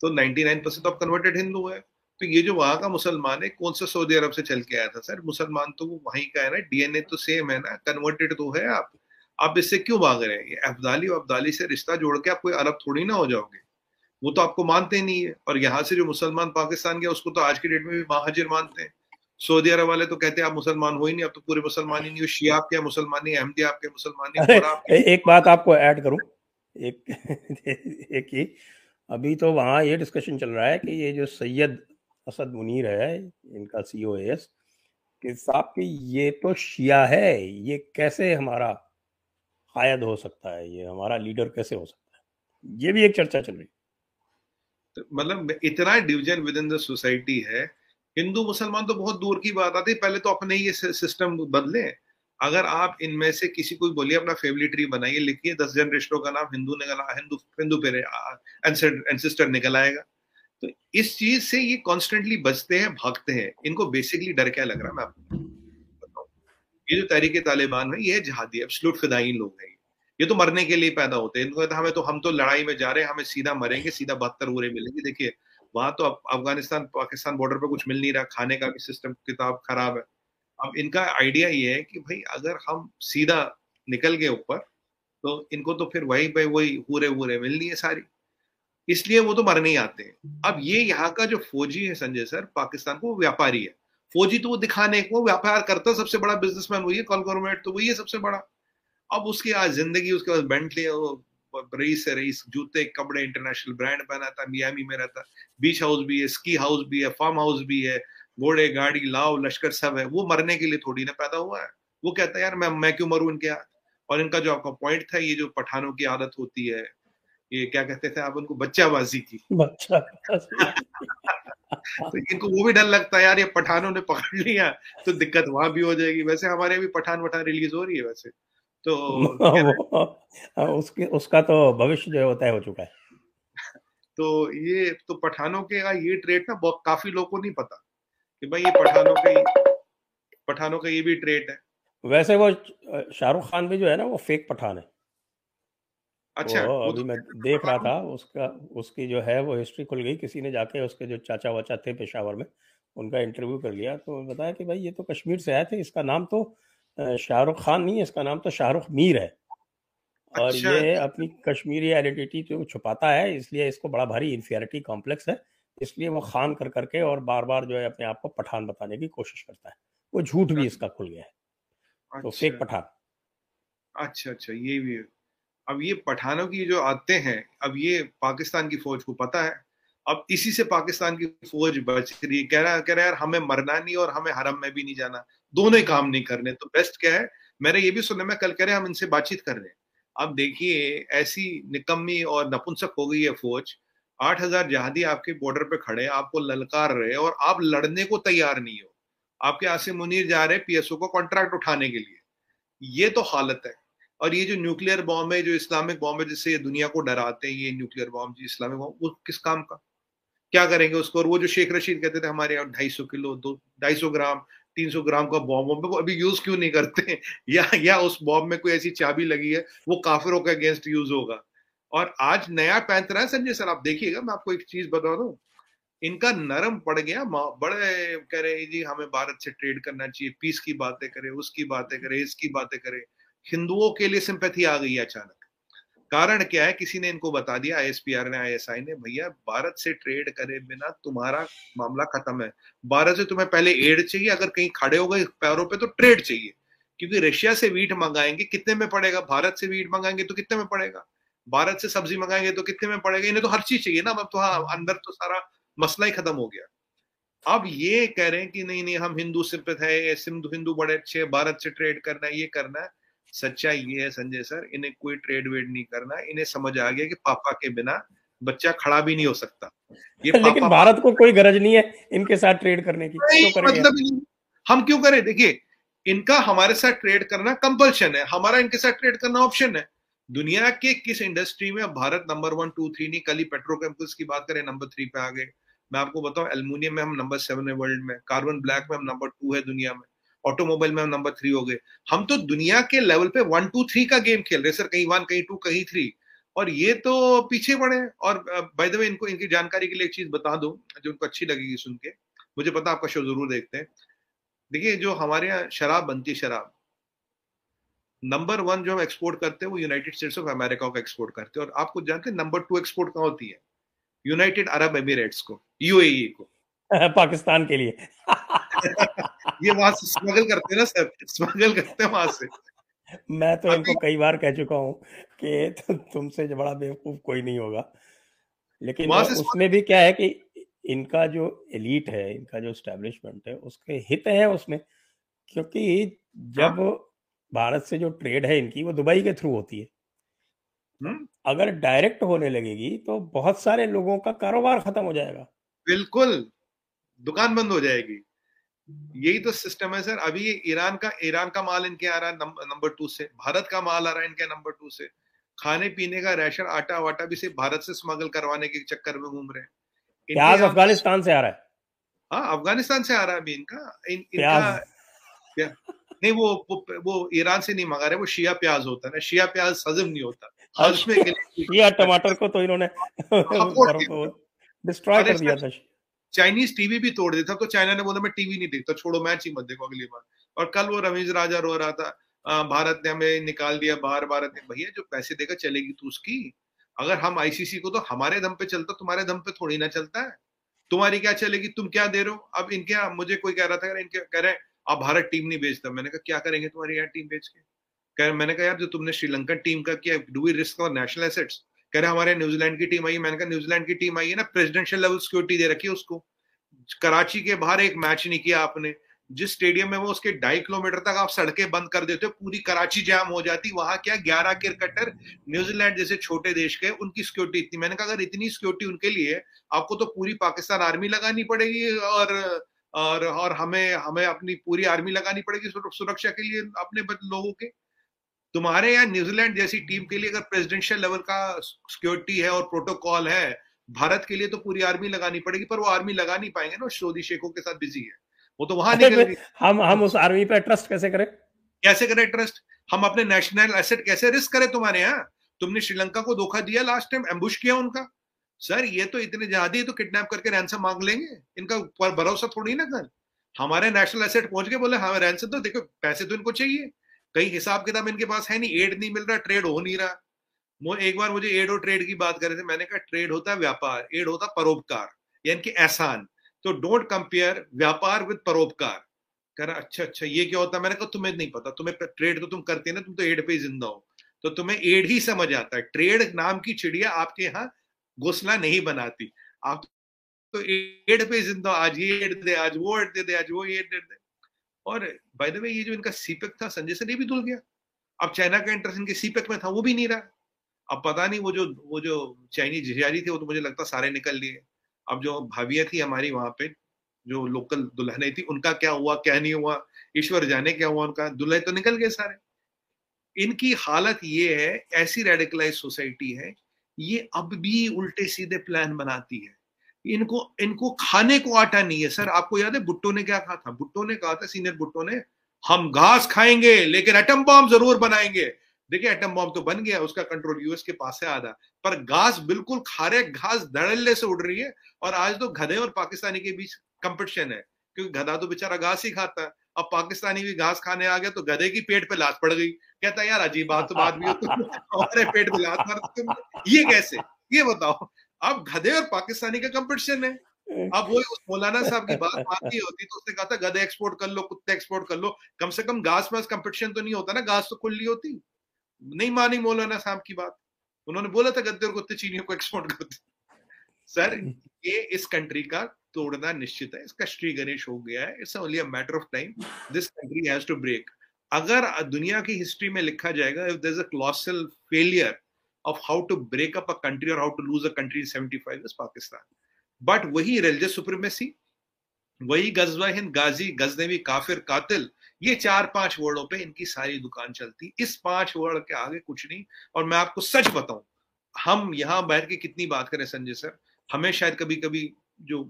तो निन्यानवे परसेंट ऑफ कन्वर्टेड हिंदू है। तो ये जो वहाँ का मुसलमान है कौन सा सऊदी अरब से चल के आया था, सर मुसलमान तो वो वहीं का है ना, डीएनए तो सेम है ना, कन्वर्टेड तो है। आप आप इससे क्यों भाग रहे हैं? अब्दाली और अब्दाली से रिश्ता जोड़ के आप कोई अरब थोड़ी ना हो जाओगे, वो तो आपको मानते नहीं है। और यहाँ से जो मुसलमान पाकिस्तान गया उसको तो आज की डेट में भी महाजिर मानते हैं। सऊदी अरब वाले तो कहते हैं आप मुसलमान हो ही नहीं, आप तो पूरे मुसलमान ही नहीं हो, शिया आपके मुसलमान नहीं, अहमदिया आपके मुसलमान नहीं। और आप एक बात आपको ऐड करूं, एक एक ही अभी तो वहाँ ये डिस्कशन चल रहा है कि ये जो सैयद असद मुनीर है इनका सीओएस के साहब कि ये तो शिया है, ये कैसे हमारा कायद हो सकता है, ये हमारा लीडर कैसे हो सकता है, ये भी एक चर्चा चल रही है। मतलब इतना division with in the society है, हिंदू मुसलमान तो बहुत दूर की बात आती है। पहले तो अपने ये सिस्टम बदले। अगर आप इनमें से किसी को बोलिए अपना फैमिली ट्री बनाइए, लिखिए दस जनरेशनों का नाम हिंदू निकला, हिंदू हिंदू पे एंसेस्टर निकल आएगा। तो इस चीज से ये कॉन्स्टेंटली बचते हैं, भागते हैं। इनको बेसिकली डर क्या लग रहा है मैं आपको बताऊं, ये जो तहरीके तालिबान है ये जहादी एब्सोल्यूट फिदायीन लोग हैं, ये तो मरने के लिए पैदा होते हैं। इनको कहता हमें तो हम तो लड़ाई में जा रहे हैं, हमें सीधा मरेंगे, सीधा बहत्तर उरे मिलेंगे। देखिए वहाँ तो अफगानिस्तान पाकिस्तान बॉर्डर पर कुछ मिल नहीं रहा, खाने का भी सिस्टम किताब खराब है। अब इनका आइडिया ये है कि भाई अगर हम सीधा निकल गए ऊपर तो इनको तो फिर वही भाई वही हुरे हुरे मिलनी है सारी, इसलिए वो तो मरने ही आते हैं। अब ये यहाँ का जो फौजी है संजय सर, पाकिस्तान को व्यापारी है, फौजी तो वो दिखाने को व्यापार करता, सबसे बड़ा बिजनेसमैन वही है, कॉर्पोरेट तो वही है सबसे बड़ा। अब उसकी आज जिंदगी, उसके पास बेंटले, रईस है रईस, जूते कपड़े इंटरनेशनल ब्रांड पहनाता, मियामी में रहता, बीच हाउस भी है, स्की हाउस भी है, फार्म हाउस भी है, घोड़े गाड़ी लाओ लश्कर सब है। वो मरने के लिए थोड़ी ना पैदा हुआ है। वो कहता है यार मैं मैं क्यों मरूं इनके हाथ। और इनका जो आपका पॉइंट था, ये जो पठानों की आदत होती है, ये क्या कहते थे आप उनको, बच्चाबाजी की बच्चा तो इनको वो भी डर लगता है यार ये पठानों ने पकड़ लिया तो दिक्कत वहां भी हो जाएगी। वैसे हमारे भी पठान वठान रिलीज हो रही है वैसे तो उसके उसका तो भविष्य जो होता है हो चुका है। तो ये तो पठानों के ये ट्रेट ना काफी लोगों को नहीं पता कि भाई ये पठानों का पठानों का ये भी ट्रेट है। वैसे वो शाहरुख खान भी जो है ना वो फेक पठान है। अच्छा, अभी तो मैं देख रहा था उसका उसकी जो है वो हिस्ट्री खुल गई, किसी ने जाके उसके जो चाचा वाचा थे पेशावर में उनका इंटरव्यू कर लिया तो बताया कि भाई ये तो कश्मीर से आए थे, इसका नाम तो शाहरुख खान नहीं है, इसका नाम तो शाहरुख मीर है। और अच्छा, ये अपनी कश्मीरी आइडेंटिटी को छुपाता है, इसलिए इसको बड़ा भारी इन्फीरियरिटी कॉम्प्लेक्स है, इसलिए वो खान कर करके और बार बार जो है अपने आप को पठान बताने की कोशिश करता है। वो झूठ भी इसका खुल गया है। अच्छा, तो फेक पठान। अच्छा अच्छा, ये भी है। अब ये पठानों की जो आते हैं, अब ये पाकिस्तान की फौज को पता है। अब इसी से पाकिस्तान की फौज बच रही है, कह रहा कह रहा यार हमें मरना नहीं और हमें हरम में भी नहीं जाना, दोनों ही काम नहीं करने। तो बेस्ट क्या है, मैंने ये भी सुना, मैं कल कह रहे हम इनसे बातचीत कर रहे हैं। अब देखिए ऐसी निकम्मी और नपुंसक हो गई है फौज, आठ हजार जहादी आपके बॉर्डर पे खड़े, आपको ललकार रहे और आप लड़ने को तैयार नहीं हो। आपके आसिम मुनीर जा रहे पीएसओ को कॉन्ट्रैक्ट उठाने के लिए, ये तो हालत है। और ये जो न्यूक्लियर बॉम्ब है, जो इस्लामिक बॉम्ब है, जिससे ये दुनिया को डराते हैं, ये न्यूक्लियर बॉम्ब, जी इस्लामिक बॉम्ब, वो किस काम का? क्या करेंगे उसको। और वो जो शेख रशीद कहते थे हमारे यहाँ ढाई सौ किलो दो ढाई सौ ग्राम तीन सौ ग्राम का बॉम्ब बॉम्ब को अभी यूज क्यों नहीं करते या या उस बॉम्ब में कोई ऐसी चाबी लगी है वो काफिरों के अगेंस्ट यूज होगा। और आज नया पैंतरा है संजय सर, आप देखिएगा, मैं आपको एक चीज बता दूं, इनका नरम पड़ गया, बड़े कह रहे जी हमें भारत से ट्रेड करना चाहिए, पीस की बातें करें, उसकी बातें करें, इसकी बातें करें। हिंदुओं के लिए सिंपैथी आ गई अचानक। कारण क्या है, किसी ने इनको बता दिया, आईएसपीआर ने, आईएसआई ने, भैया भारत से ट्रेड करे बिना तुम्हारा मामला खत्म है। भारत से तुम्हें पहले एड चाहिए, अगर कहीं खड़े हो गए पैरों पे तो ट्रेड चाहिए, क्योंकि रशिया से वीट मंगाएंगे कितने में पड़ेगा, भारत से वीट मंगाएंगे तो कितने में पड़ेगा, भारत से सब्जी मंगाएंगे तो कितने में पड़ेगा, इन्हें तो हर चीज चाहिए ना। अब तो हाँ, अंदर तो सारा मसला ही खत्म हो गया। अब ये कह रहे हैं कि नहीं नहीं हम हिंदू सिंपथ है, हिंदू बड़े अच्छे है, भारत से ट्रेड करना है, ये करना है। सच्चाई ये है संजय सर, इन्हें कोई ट्रेड वेड नहीं करना, इन्हें समझ आ गया कि पापा के बिना बच्चा खड़ा भी नहीं हो सकता। ये लेकिन पापा भारत को कोई गरज नहीं है इनके साथ ट्रेड करने की, क्यों मतलब हम क्यों करें। देखिए इनका हमारे साथ ट्रेड करना कंपल्शन है, हमारा इनके साथ ट्रेड करना ऑप्शन है। दुनिया के किस इंडस्ट्री में Bharat number one two three नहीं, कल ही पेट्रोकेमिकल्स की बात करें नंबर थ्री पे आ गए। मैं आपको बताऊं, एल्युमिनियम में हम नंबर सेवन है वर्ल्ड में, कार्बन ब्लैक में हम नंबर टू है दुनिया में, ऑटोमोबाइल में हम नंबर थ्री हो गए। हम तो दुनिया के लेवल पे वन टू थ्री का गेम खेल रहे सर, कहीं वन कहीं टू कहीं थ्री, और ये तो पीछे पड़े। और बाय द वे इनको, इनकी जानकारी के लिए एक चीज बता दूं जो उनको अच्छी लगेगी सुन के, मुझे पता आपका शो जरूर देखते हैं। देखिए जो हमारे यहाँ शराब बनती, शराब नंबर वन जो हम एक्सपोर्ट करते हैं वो यूनाइटेड स्टेट्स ऑफ अमेरिका को एक्सपोर्ट करते हैं। और आपको जानते हैं नंबर टू एक्सपोर्ट कहाँ होती है, यूनाइटेड अरब एमिरेट्स को, यूएई को, पाकिस्तान के लिए ये वहां से स्मगल करते हैं ना सर, स्मगल करते हैं वहां से। मैं तो इनको कई बार कह चुका हूं कि तो तुमसे बड़ा बेवकूफ कोई नहीं होगा, लेकिन उसमें भी क्या है कि इनका जो एलीट है, इनका जो एस्टेब्लिशमेंट है, उसके हित है उसमें, क्योंकि जब भारत से जो ट्रेड है इनकी वो दुबई के थ्रू होती है। हुँ? अगर डायरेक्ट होने लगेगी तो बहुत सारे लोगों का कारोबार खत्म हो जाएगा, बिल्कुल दुकान बंद हो जाएगी। यही तो सिस्टम है सर। अभी ईरान का ईरान का माल इनके आ रहा है नंबर टू से, भारत का माल आ रहा है इनके नंबर टू से, खाने पीने का राशन आटा वाटा भी सिर्फ भारत से स्मगल करवाने के चक्कर में घूम रहे हैं। प्याज अफगानिस्तान से आ रहा है, हाँ अफगानिस्तान से आ रहा है अभी इनका, इन, इनका नहीं वो वो, वो ईरान से नहीं मंगा रहे, वो शिया प्याज होता है ना, शिया प्याज हजम नहीं होता, उसमें शिया टमाटर को तो इन्होंने डिस्ट्रॉय कर दिया था। चाइनीज टीवी भी तोड़ देता, तो चाइना ने बोला मैं टीवी नहीं देखता, छोड़ो मैच ही मत देखो अगली बार। और कल वो रमेश राजा रो रहा था, भारत ने हमें निकाल दिया बाहर, भारत ने, भैया जो पैसे देकर चलेगी तू उसकी, अगर हम आईसीसी को तो हमारे दम पे चलता, तुम्हारे दम पे थोड़ी ना चलता है, तुम्हारी क्या चलेगी, तुम क्या दे रहे हो। अब इनके, मुझे कोई कह रहा था इनके कह रहे आप भारत टीम नहीं भेजता, मैंने कहा क्या करेंगे तुम्हारी यार टीम भेज के, कह रहे मैंने कहा यार जो तुमने श्रीलंकन टीम का किया, do we risk our national assets. कह रहे हमारे न्यूजीलैंड की टीम आई, मैंने कहा न्यूजीलैंड की टीम आई है ना, प्रेसिडेंशियल लेवल सिक्योरिटी दे रखी है उसको, कराची के बाहर एक मैच नहीं किया आपने, जिस स्टेडियम में वो उसके ढाई किलोमीटर तक आप सड़कें बंद कर देते हो, पूरी कराची जाम हो जाती, वहां क्या ग्यारह क्रिकेटर न्यूजीलैंड जैसे छोटे देश के, उनकी सिक्योरिटी इतनी। मैंने कहा अगर इतनी सिक्योरिटी उनके लिए आपको तो पूरी पाकिस्तान आर्मी लगानी पड़ेगी, और और और हमें हमें अपनी पूरी आर्मी लगानी पड़ेगी सुरक्षा के लिए अपने लोगों के। तुम्हारे यहाँ न्यूजीलैंड जैसी टीम के लिए अगर प्रेसिडेंशियल लेवल का सिक्योरिटी है और प्रोटोकॉल है, भारत के लिए तो पूरी आर्मी लगानी पड़ेगी, पर वो आर्मी लगा नहीं पाएंगे ना, शोधी शेखों के साथ बिजी है वो, तो वहां निकल हम हम उस आर्मी पे ट्रस्ट कैसे करें, कैसे करें ट्रस्ट, हम अपने नेशनल एसेट कैसे रिस्क करें। तुम्हारे यहाँ तुमने श्रीलंका को धोखा दिया, लास्ट टाइम एम्बुश किया उनका। सर ये तो इतने जहादी तो किडनैप करके रैंसम मांग लेंगे, इनका ऊपर भरोसा थोड़ी ना कर। हमारे नेशनल एसेट पहुंच के बोले हाँ रैंसम तो देखो, पैसे तो इनको चाहिए, कहीं हिसाब किताब इनके पास है नहीं, एड नहीं मिल रहा, ट्रेड हो नहीं रहा। वो एक बार मुझे एड और ट्रेड की बात कर रहे थे, मैंने कहा ट्रेड होता है व्यापार, एड होता परोपकार, यानी कि एहसान, तो डोंट कंपेयर व्यापार विद परोपकार। कह रहा अच्छा अच्छा ये क्या होता है, मैंने कहा तुम्हें नहीं पता, तुम्हें ट्रेड तो तुम करते हैं ना, तुम तो एड पे ही जिंदा हो, तो तुम्हें एड ही समझ आता है, ट्रेड नाम की चिड़िया आपके यहाँ घोंसला नहीं बनाती, आप तो एड पे जिंदा, आज ये एड दे, आज वो एड दे दे, आज वो एड दे दे। और बाय द वे ये जो इनका सीपेक था संजय सर, ये भी धुल गया, अब चाइना का इंटरेस्ट इनके सीपेक में था वो भी नहीं रहा। अब पता नहीं वो जो वो जो चाइनीज हिजारी थे वो तो मुझे लगता सारे निकल लिए, अब जो भाभियां थी हमारी वहां पे जो लोकल दुल्हने थी उनका क्या हुआ क्या नहीं हुआ, ईश्वर जाने क्या हुआ उनका, दुल्हे तो निकल गए सारे। इनकी हालत ये है, ऐसी रेडिकलाइज सोसाइटी है, ये अब भी उल्टे सीधे प्लान बनाती है, इनको इनको खाने को आटा नहीं है। सर आपको याद है भुट्टो ने क्या कहा था? भुट्टो ने कहा था, सीनियर भुट्टो ने, हम घास खाएंगे लेकिन एटम बॉम्ब जरूर बनाएंगे। देखिए एटम बॉम्ब तो बन गया, उसका कंट्रोल यूएस के पास है आधा, पर घास बिल्कुल खारे घास धड़ल्ले से उड़ रही है। और आज तो गधे और पाकिस्तानी के बीच कंपटीशन है, क्योंकि गधा तो बेचारा घास ही खाता है। अब पाकिस्तानी भी घास खाने आ गया तो गधे की पेट पे लात पड़ गई, कहता है यार अजीब बात तो बात भी हो, तुम हमारे पेट पे लात मारते हो, ये कैसे, ये बताओ। अब गधे और पाकिस्तानी का कंपटीशन है। अब वो उस मौलाना साहब की बात बात ही होती तो उसने कहा था गधे एक्सपोर्ट कर लो, कुत्ते एक्सपोर्ट कर लो, कम से कम घास में कंपटीशन तो नहीं होता ना, घास तो खुली होती। नहीं मानी मौलाना साहब की बात, उन्होंने बोला था गद्दे और कुत्ते चीनियों को एक्सपोर्ट करते। सर ये इस कंट्री का तोड़ना निश्चित है, इसका श्री गणेश हो गया है। It's only a matter of time, this country has to break. अगर दुनिया की हिस्ट्री में लिखा जाएगा, if there is a colossal failure of how to break up a country और how to lose a country in seventy five is Pakistan. But वही religious supremacy, वही गजवा हिंद गाजी, गजनवी काफिर कातिल, ये चार पांच वर्डों पे इनकी सारी दुकान चलती। इस पांच वर्ड के आगे कुछ नहीं। और मैं आपको सच बताऊं, हम यहाँ बैठ के कितनी बात करें संजय सर, हमें शायद कभी कभी जो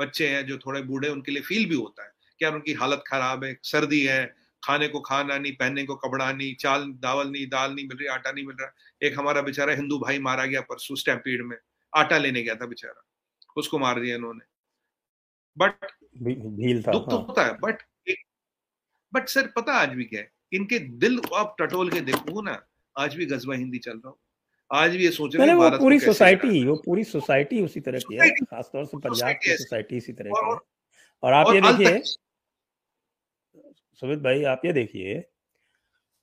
बच्चे हैं जो थोड़े बूढ़े, उनके लिए फील भी होता है कि यार उनकी हालत खराब है, सर्दी है, खाने को खाना नहीं, पहनने को कपड़ा नहीं, चाल दावल नहीं, दाल नहीं मिल रही, आटा नहीं मिल रहा। एक हमारा बेचारा हिंदू भाई मारा गया परसों स्टैम्पीड में, आटा लेने गया था बेचारा, उसको मार दिया इन्होंने। बट भील था, दुख तो होता है। बट बट सर पता आज भी क्या है, इनके दिल आप टटोल के देखो ना, आज भी गजवा हिंदी चल रहा हो, आज भी ये सोच रहे हैं वो पूरी सोसाइटी, वो पूरी सोसाइटी उसी तरह की है, खासतौर से पंजाब की सोसाइटी इसी तरह की है। और आप ये देखिए सुमित भाई, आप ये देखिए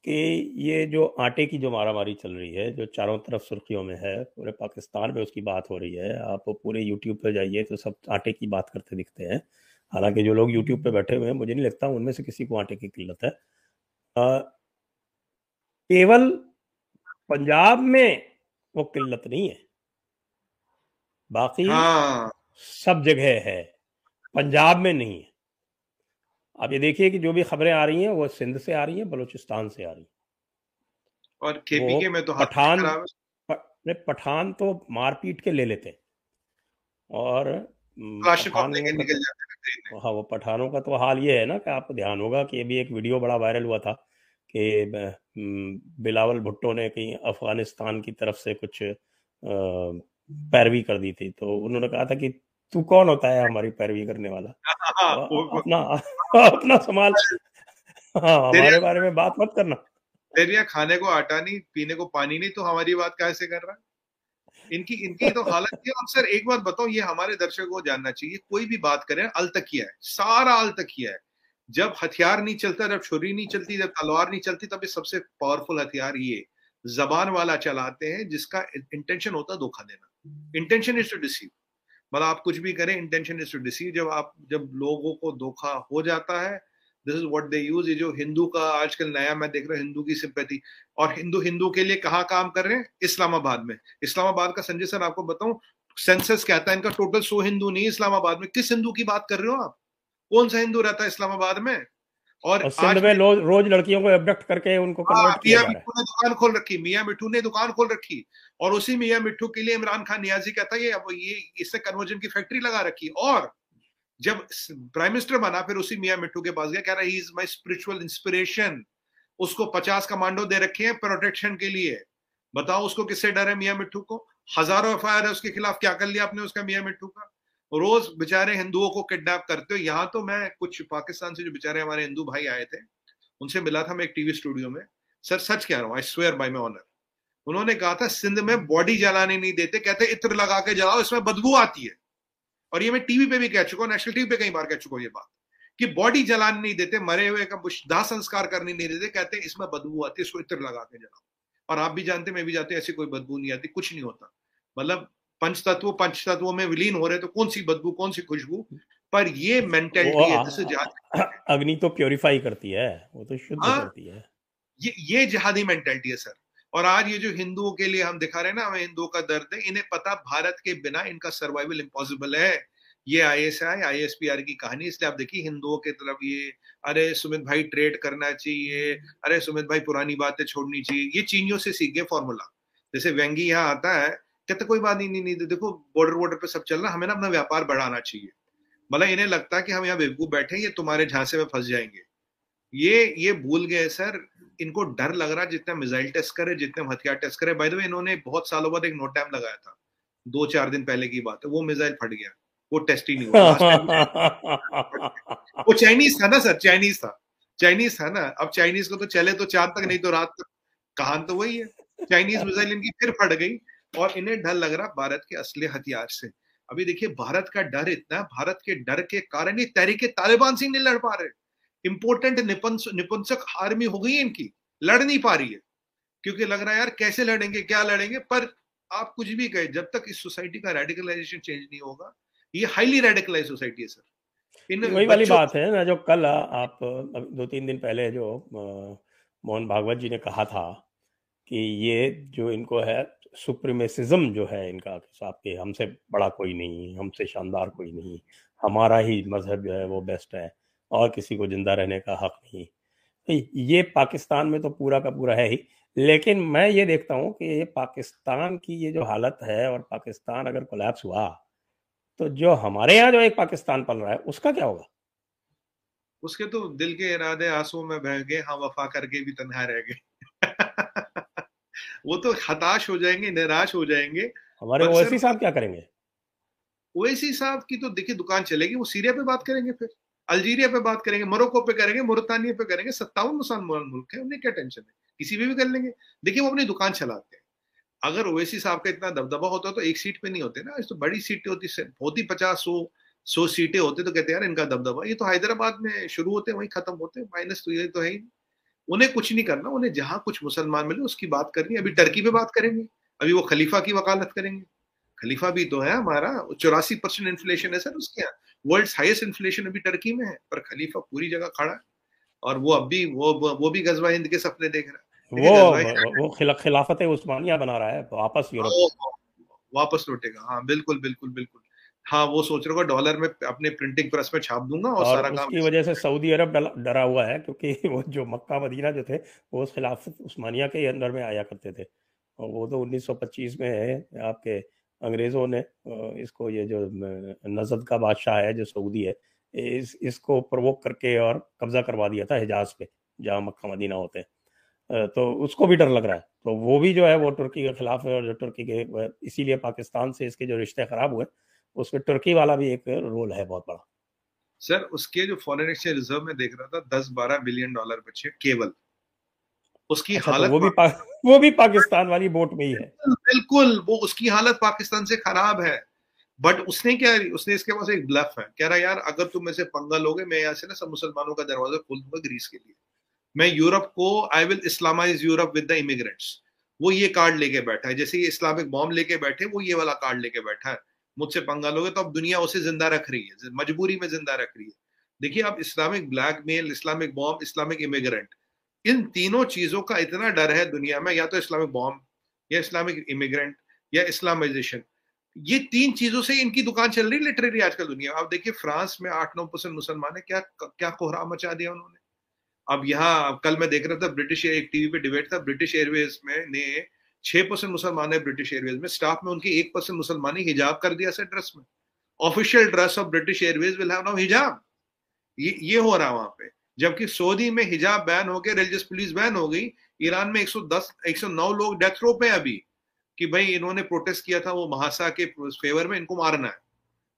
कि ये जो आटे की जो मारामारी चल रही है, जो चारों तरफ सुर्खियों में है, पूरे पाकिस्तान में उसकी बात हो रही है। आप पूरे यूट्यूब पर जाइए तो सब आटे की बात करते दिखते हैं। हालांकि जो लोग यूट्यूब पर बैठे हुए हैं, मुझे नहीं लगता उनमें से किसी को आटे की किल्लत है। केवल पंजाब में वो किल्लत नहीं है, बाकी हाँ। सब जगह है, पंजाब में नहीं है। आप ये देखिए कि जो भी खबरें आ रही हैं वो सिंध से आ रही हैं, बलूचिस्तान से आ रही हैं। और केपीके में तो पठान पठान तो मारपीट के ले लेते हैं, और पठान तो, हाँ वो पठानों का तो हाल ये है ना कि आपको ध्यान होगा कि ये भी एक वीडियो बड़ा वायरल हुआ था कि बिलावल भुट्टो ने कहीं अफगानिस्तान की तरफ से कुछ पैरवी कर दी थी, तो उन्होंने कहा था कि तू कौन होता है हमारी पैरवी करने वाला, अपना अपना संभाल, हमारे बारे में बात मत करना। तेरिया खाने को आटा नहीं, पीने को पानी नहीं, तो हमारी बात कैसे कर रहा है? इनकी इनकी तो हालत। और सर एक बात बताओ, ये हमारे दर्शकों को जानना चाहिए, कोई भी बात करें अलतकिया है, सारा अलतकिया है। जब हथियार नहीं चलता, जब छुरी नहीं चलती, जब तलवार नहीं चलती, तब ये सबसे पावरफुल हथियार ये जबान वाला चलाते हैं, जिसका इंटेंशन होता है धोखा देना। इंटेंशन इज टू डिसीव, मतलब आप कुछ भी करें, इंटेंशन इज टू डिसीव। जब आप जब लोगों को धोखा हो जाता है, this is what they use. ये जो हिंदू का आजकल नया मैं देख रहा हूँ, हिंदू की सिंपैथी, और हिंदू हिंदू के लिए कहाँ काम कर रहे हैं? इस्लामाबाद में। इस्लामाबाद का संजय सर आपको बताऊँ, सेंसस कहता है इनका टोटल सौ हिंदू नहीं इस्लामाबाद में। किस हिंदू की बात कर रहे हो आप? कौन सा हिंदू रहता है इस्लामाबाद में? और, और सिंध में लो, रोज लड़कियों को एब्डक्ट करके उनको कन्वर्ट किया जा रहा है। मियां मिठू ने दुकान खोल रखी, मियां मिठू ने दुकान खोल रखी, और उसी मियां मिठू के लिए इमरान खान नियाजी कहता है ये ये इससे कन्वर्जन की फैक्ट्री लगा रखी। और जब प्राइम मिनिस्टर बना, फिर उसी मियां मिठू के पास गया, कह रहा he is my spiritual inspiration, उसको पचास कमांडो दे रखे हैं प्रोटेक्शन के लिए। बताओ उसको किससे डर है? मियां मिठू को। हजारों एफ आई आर है उसके खिलाफ, क्या कर लिया आपने उसका मियां मिठू का? रोज बेचारे हिंदुओं को किडनैप करते हो। यहाँ तो मैं कुछ पाकिस्तान से जो बेचारे हमारे हिंदू भाई आए थे उनसे मिला था मैं एक टीवी स्टूडियो में। सर सच कह रहा हूँ, I swear by my honour. उन्होंने कहा था सिंध में बॉडी जलाने नहीं देते, कहते इत्र लगा के जलाओ, इसमें बदबू आती है। और ये मैं टीवी पे भी कह चुका हूँ, नेशनल टीवी पे कई बार कह चुका हूँ ये बात, कि बॉडी जलाने नहीं देते, मरे हुए का दाह संस्कार करने नहीं देते, कहते इसमें बदबू आती है, इसको इत्र लगा के जलाओ। और आप भी जानते, मैं भी जानते, ऐसी कोई बदबू नहीं आती, कुछ नहीं होता। मतलब पंच तत्व पंच तत्वों में विलीन हो रहे, तो कौन सी बदबू, कौन सी खुशबू? पर ये मेंटेलिटी है, जैसे जहाद अग्नि तो प्योरीफाई करती है, वो तो शुद्ध करती है। ये ये जहादी मेंटेलिटी है सर। और आज ये जो हिंदुओं के लिए हम दिखा रहे हैं ना, हमें हिंदुओं का दर्द है, इन्हें पता भारत के बिना इनका सर्वाइवल इम्पॉसिबल है। ये आईएसआई आईएसपीआर की कहानी। इसलिए आप देखिए हिंदुओं के तरफ ये, अरे सुमित भाई ट्रेड करना चाहिए, अरे सुमित भाई पुरानी बातें छोड़नी चाहिए, ये चीनियों से सीखे फॉर्मूला। जैसे व्यंगी यहाँ आता है कहते कोई बात नहीं, नहीं नहीं देखो बॉर्डर वॉर्डर पे सब चलना, हमें ना अपना व्यापार बढ़ाना चाहिए। मतलब इन्हें लगता है कि हम यहाँ बेवकूफ बैठे, ये तुम्हारे झांसे में फंस जाएंगे। ये ये भूल गए सर, इनको डर लग रहा है जितने मिसाइल टेस्ट करे, जितने हथियार टेस्ट करे। बाय द वे इन्होंने बहुत सालों बाद एक नोट टाइम लगाया था, दो चार दिन पहले की बात है, वो मिसाइल फट गया, वो टेस्ट ही नहीं हुआ। वो चाइनीज था ना सर, चाइनीज था चाइनीज था ना। अब चाइनीज को तो चले तो चांद तक, नहीं तो रात तक। कहान तो वही है, चाइनीज मिसाइल इनकी फिर फट गई और इन्हें डर लग रहा भारत के असले हथियार से। अभी देखिए भारत का डर इतना है, भारत के डर के कारण ये तहरीके तालिबान से नहीं लड़ पा रहे। इंपोर्टेंट निपुंसक आर्मी हो गई इनकी, लड़ नहीं पा रही है, क्योंकि लग रहा है यार कैसे लड़ेंगे, क्या लड़ेंगे। पर आप कुछ भी कहे, जब तक इस सोसाइटी का रेडिकलाइजेशन चेंज नहीं होगा, ये हाईली रेडिकलाइज सोसाइटी है सर। इन वही वाली बात है ना जो कल आप दो तीन दिन पहले जो मोहन भागवत जी ने कहा था कि ये जो इनको है सुप्रीमेसिज्म जो है इनका, साहब के हमसे बड़ा कोई नहीं, हमसे शानदार कोई नहीं, हमारा ही मजहब जो है वो बेस्ट है और किसी को जिंदा रहने का हक नहीं। तो ये पाकिस्तान में तो पूरा का पूरा है ही। लेकिन मैं ये देखता हूँ कि ये पाकिस्तान की ये जो हालत है, और पाकिस्तान अगर कोलैप्स हुआ तो जो हमारे यहाँ जो एक पाकिस्तान पल रहा है उसका क्या होगा? उसके तो दिल के इरादे आंसुओं में बह गए, हम वफा करके भी तन्हा रह गए। वो तो हताश हो जाएंगे, निराश हो जाएंगे। हमारे ओवैसी साहब क्या करेंगे? ओवैसी साहब की तो देखिए दुकान चलेगी, वो सीरिया पे बात करेंगे, फिर अल्जीरिया पे बात करेंगे, मोरक्को पे करेंगे, मोरतानिया पे करेंगे। सत्तावन मुसलमान मुल्क है, उन्हें क्या टेंशन है, किसी भी, भी कर लेंगे। देखिए वो अपनी दुकान चलाते हैं। अगर ओवैसी साहब का इतना दबदबा होता तो एक सीट पे नहीं होते ना, इस तो बड़ी सीटें होती होती पचास सौ सौ सीटें होते तो कहते यार इनका दबदबा। ये तो हैदराबाद में शुरू होते वहीं खत्म होते, माइनस तो ये तो है ही। उन्हें कुछ नहीं करना, उन्हें जहां कुछ मुसलमान मिले उसकी बात करनी है। अभी टर्की पे बात करेंगे, अभी वो खलीफा की वकालत करेंगे। खलीफा भी तो है हमारा, चौरासी परसेंट इन्फ्लेशन है सर उसके यहाँ, वर्ल्ड हाईएस्ट इन्फ्लेशन अभी टर्की में है, पर खलीफा पूरी जगह खड़ा है। और वो अब भी वो वो भी गजवा हिंद के सपने देख रहा है, वो वो खिला, खिलाफत उस्मानिया बना रहा है, वापस यूरोप वापस लौटेगा। हाँ बिल्कुल बिल्कुल बिल्कुल, हाँ वो सोच रहा है डॉलर में अपने प्रिंटिंग प्रेस में छाप दूंगा। और, और सारा काम की वजह से सऊदी अरब डरा हुआ है, क्योंकि वो जो मक्का मदीना जो थे वो खिलाफत उस्मानिया के अंदर में आया करते थे, और वो तो उन्नीस सौ पच्चीस में आपके अंग्रेजों ने इसको, ये जो नजद का बादशाह है जो सऊदी है, इस इसको प्रवोक करके और कब्जा करवा दिया था हिजाज पे, जहाँ मक्का मदीना होते हैं। तो उसको भी डर लग रहा है, तो वो भी जो है वो तुर्की के खिलाफ है। और तुर्की के, इसीलिए पाकिस्तान से इसके जो रिश्ते खराब हुए उसमें तुर्की वाला भी एक रोल है बहुत बड़ा सर। उसके जो फॉरेन एक्सचेंज रिजर्व में देख रहा था दस बारह बिलियन डॉलर बचे केवल, उसकी अच्छा हालत तो वो भी पा... वो भी पाकिस्तान वाली बोट में ही है। बिल्कुल, वो उसकी हालत पाकिस्तान से खराब है। बट उसने क्या, उसने इसके पास एक ब्लफ है, कह रहा यार अगर तुम ऐसे पंगा लोगे मैं यहाँ से ना सब मुसलमानों का दरवाजा खोल दूंगा ग्रीस के लिए, मैं यूरोप को, I will Islamize Europe with the immigrants. वो ये कार्ड लेके बैठा है, जैसे ये इस्लामिक बॉम्ब लेके बैठे, वो ये वाला कार्ड लेके बैठा है, मुझसे पंगा लोगे तो अब दुनिया उसे जिंदा रख रही है, मजबूरी में जिंदा रख रही है। देखिए आप, Islamic blackmail, Islamic bomb, Islamic immigrant, इन तीनों चीजों का इतना डर है दुनिया में, या तो इस्लामिक बॉम्ब या इस्लामिक इमिग्रेंट या इस्लामाइजेशन, ये तीन चीजों से इनकी दुकान चल रही है लिटरेरी आजकल दुनिया। आप देखिए फ्रांस में आठ नौ परसेंट मुसलमान है, क्या क्या कोहरा मचा दिया उन्होंने। अब यहाँ कल मैं देख रहा था ब्रिटिश एक टीवी पे डिबेट था, ब्रिटिश एयरवेज में ने छह परसेंट मुसलमान है ब्रिटिश एयरवेज में, स्टाफ में उनके एक परसेंट मुसलमान हिजाब कर दिया सर ड्रेस में। Official dress of British Airways will have now हिजाब, ये ये हो रहा है वहां पे। जबकि सऊदी में हिजाब बैन हो गया, रिलीजियस पुलिस बैन हो गई। ईरान में एक सौ दस एक सौ नौ लोग डेथ रो पे अभी, कि भाई इन्होंने प्रोटेस्ट किया था वो महासा के फेवर में, इनको मारना है।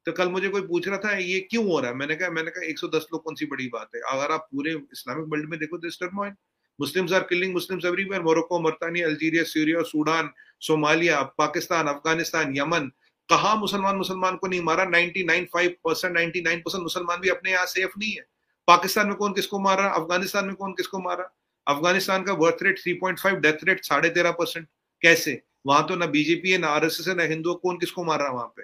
तो कल मुझे कोई पूछ रहा था ये क्यों हो रहा है, मैंने कहा मैंने कहा एक सौ दस लोग कौन सी बड़ी बात है। अगर आप पूरे इस्लामिक वर्ल्ड में देखो तो turmoil, Muslims are killing Muslims everywhere, Morocco, Mauritania, Algeria, Syria, Sudan, Somalia, Pakistan, Afghanistan, Yemen। कहाँ मुसलमान मुसलमान को नहीं मारा? Ninety nine point five percent मुसलमान भी अपने यहाँ सेफ नहीं है। पाकिस्तान में कौन किसको मारा, अफगानिस्तान में कौन किसको मारा। अफगानिस्तान का birth rate three point five, death rate साढ़े तेरह परसेंट। कैसे? वहां तो ना बीजेपी है, ना आर एस एस है, ना हिंदू, कौन किसको मार रहा है वहां पे।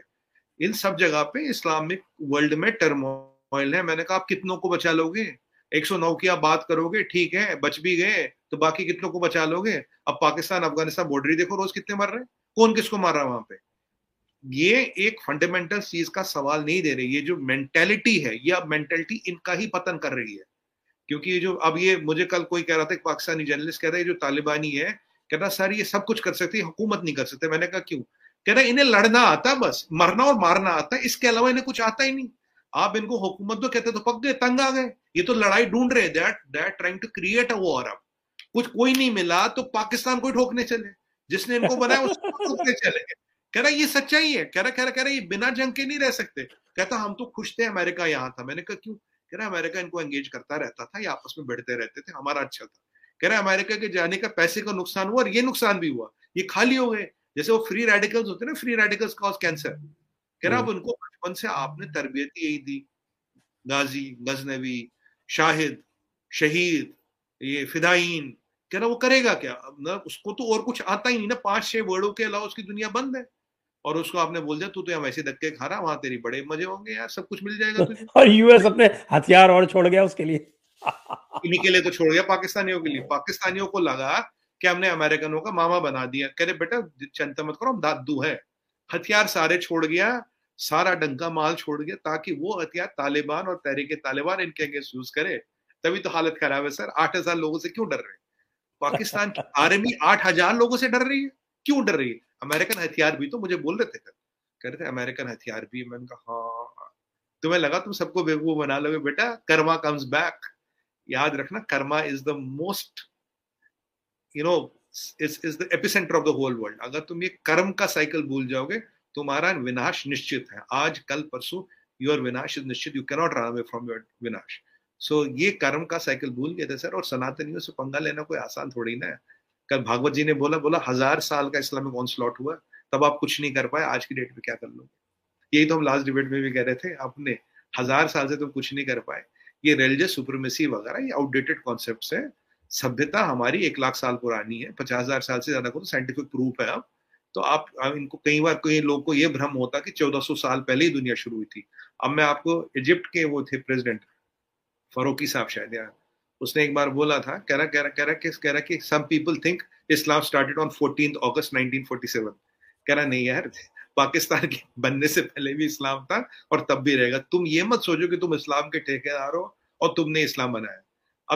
इन सब जगह पे इस्लामिक वर्ल्ड में टर्मोइल है। मैंने कहा आप कितनों को बचा लोगे? एक सौ नौ की आप बात करोगे, ठीक है बच भी गए, तो बाकी कितनों को बचा लोगे? अब पाकिस्तान अफगानिस्तान बॉर्डर ही देखो रोज कितने मर रहे हैं, कौन किसको मार रहा है वहां पे। ये एक फंडामेंटल चीज का सवाल नहीं दे रही, ये जो मेंटेलिटी है, ये अब मेंटेलिटी इनका ही पतन कर रही है। क्योंकि ये जो अब ये मुझे कल कोई कह रहा था, एक पाकिस्तानी जर्नलिस्ट कह रहा है जो तालिबानी है, कहता सर ये सब कुछ कर सकती है, हुकूमत नहीं कर सकते। मैंने कहा क्यों? कह रहा है इन्हें लड़ना आता है, बस मरना और मारना आता है, इसके अलावा इन्हें कुछ आता ही नहीं। आप इनको हुकूमत दो, कहते तो पक गए, तंग आ गए, ये तो लड़ाई ढूंढ रहे, that that trying to create a war. अब कुछ कोई नहीं मिला तो पाकिस्तान को ठोकने चले, जिसने इनको बनाया उसको ठोकने चले। कह रहा ये सच्चाई है, कह रहा कह रहा कह रहा ये बिना जंग के नहीं रह सकते। कहता हम तो खुश थे अमेरिका यहाँ था। मैंने कहा क्यों? कह रहा अमेरिका इनको एंगेज करता रहता था, ये आपस में बैठते रहते थे, हमारा अच्छा था। कह रहा अमेरिका के जाने का पैसे का नुकसान हुआ और ये नुकसान भी हुआ, ये खाली हो गए। जैसे वो फ्री रेडिकल्स होते हैं ना, फ्री रेडिकल्स कॉज कैंसर। कह रहा अब उनको बचपन से आपने तरबियत यही दी, गाजी, गजनवी, शाहिद, शहीद, ये फिदाइन, कह रहा वो करेगा क्या ना, उसको तो और कुछ आता ही नहीं ना, पांच छह वर्डों के अलावा उसकी दुनिया बंद है। और उसको आपने बोल दिया तू तो यहाँ ऐसे धक्के खा रहा, वहां तेरी बड़े मजे होंगे यार, सब कुछ मिल जाएगा तुझे। और यूएस अपने हथियार और छोड़ गया उसके लिए, इन्हीं के लिए तो छोड़ गया, पाकिस्तानियों के लिए। पाकिस्तानियों को लगा कि हमने अमेरिकनों का मामा बना दिया। कह रहे बेटा चिंता मत करो, हम दादू है। हथियार सारे छोड़ गया, सारा डंका माल छोड़ गया, ताकि वो हथियार तालिबान और तहरीके तालिबान इनके अगेंस्ट यूज करे। तभी तो हालत खराब है सर। आठ हजार लोगों से क्यों डर रहे हैं? पाकिस्तान की आर्मी आठ हजार लोगों से डर रही है, क्यों डर रही है? अमेरिकन हथियार भी तो मुझे बोल रहे थे, कह रहे थे अमेरिकन हथियार भी। मैंने कहा हाँ, तुम्हें लगा तुम सबको बेवकूफ बना लोगे बेटा, कर्मा कम्स बैक। याद रखना karma is the most you know is is the epicentre of the whole world. अगर तुम ये कर्म का साइकिल भूल जाओगे, तुम्हारा विनाश निश्चित है। आज कल परसों योर विनाश इज निश्चित, you can not run away from your विनाश। सो so, ये कर्म का साइकिल भूल गए थे सर। और सनातनियों से पंगा लेना कोई आसान थोड़ी ना है। कल भागवत जी ने बोला बोला हजार साल का इस्लामिक ऑनस्लॉट हुआ, तब आप कुछ नहीं कर पाए, आज की डेट में क्या कर लोगे? यही तो हम लास्ट डिबेट में भी कह रहे थे, आपने हजार साल से तुम कुछ नहीं कर पाए। ये रिलीजियस सुप्रीमेसी वगैरह ये आउटडेटेड कॉन्सेप्ट्स है। सभ्यता हमारी एक लाख साल पुरानी है, पचास हजार साल से ज्यादा को तो साइंटिफिक प्रूफ है। अब तो आप इनको कई बार कई लोगों को ये भ्रम होता कि चौदह सौ साल पहले ही दुनिया शुरू हुई थी। अब मैं आपको इजिप्ट के वो थे प्रेसिडेंट फरोकी साहब शायद यार, उसने एक बार बोला था, कह रहा कह रहा कह रहा कि कह रहा कि some people think Islam started on fourteenth August nineteen forty seven. कह रहा नहीं यार, पाकिस्तान के बनने से पहले भी इस्लाम था और तब भी रहेगा। तुम ये मत सोचो कि तुम इस्लाम के ठेकेदार हो और तुमने इस्लाम बनाया।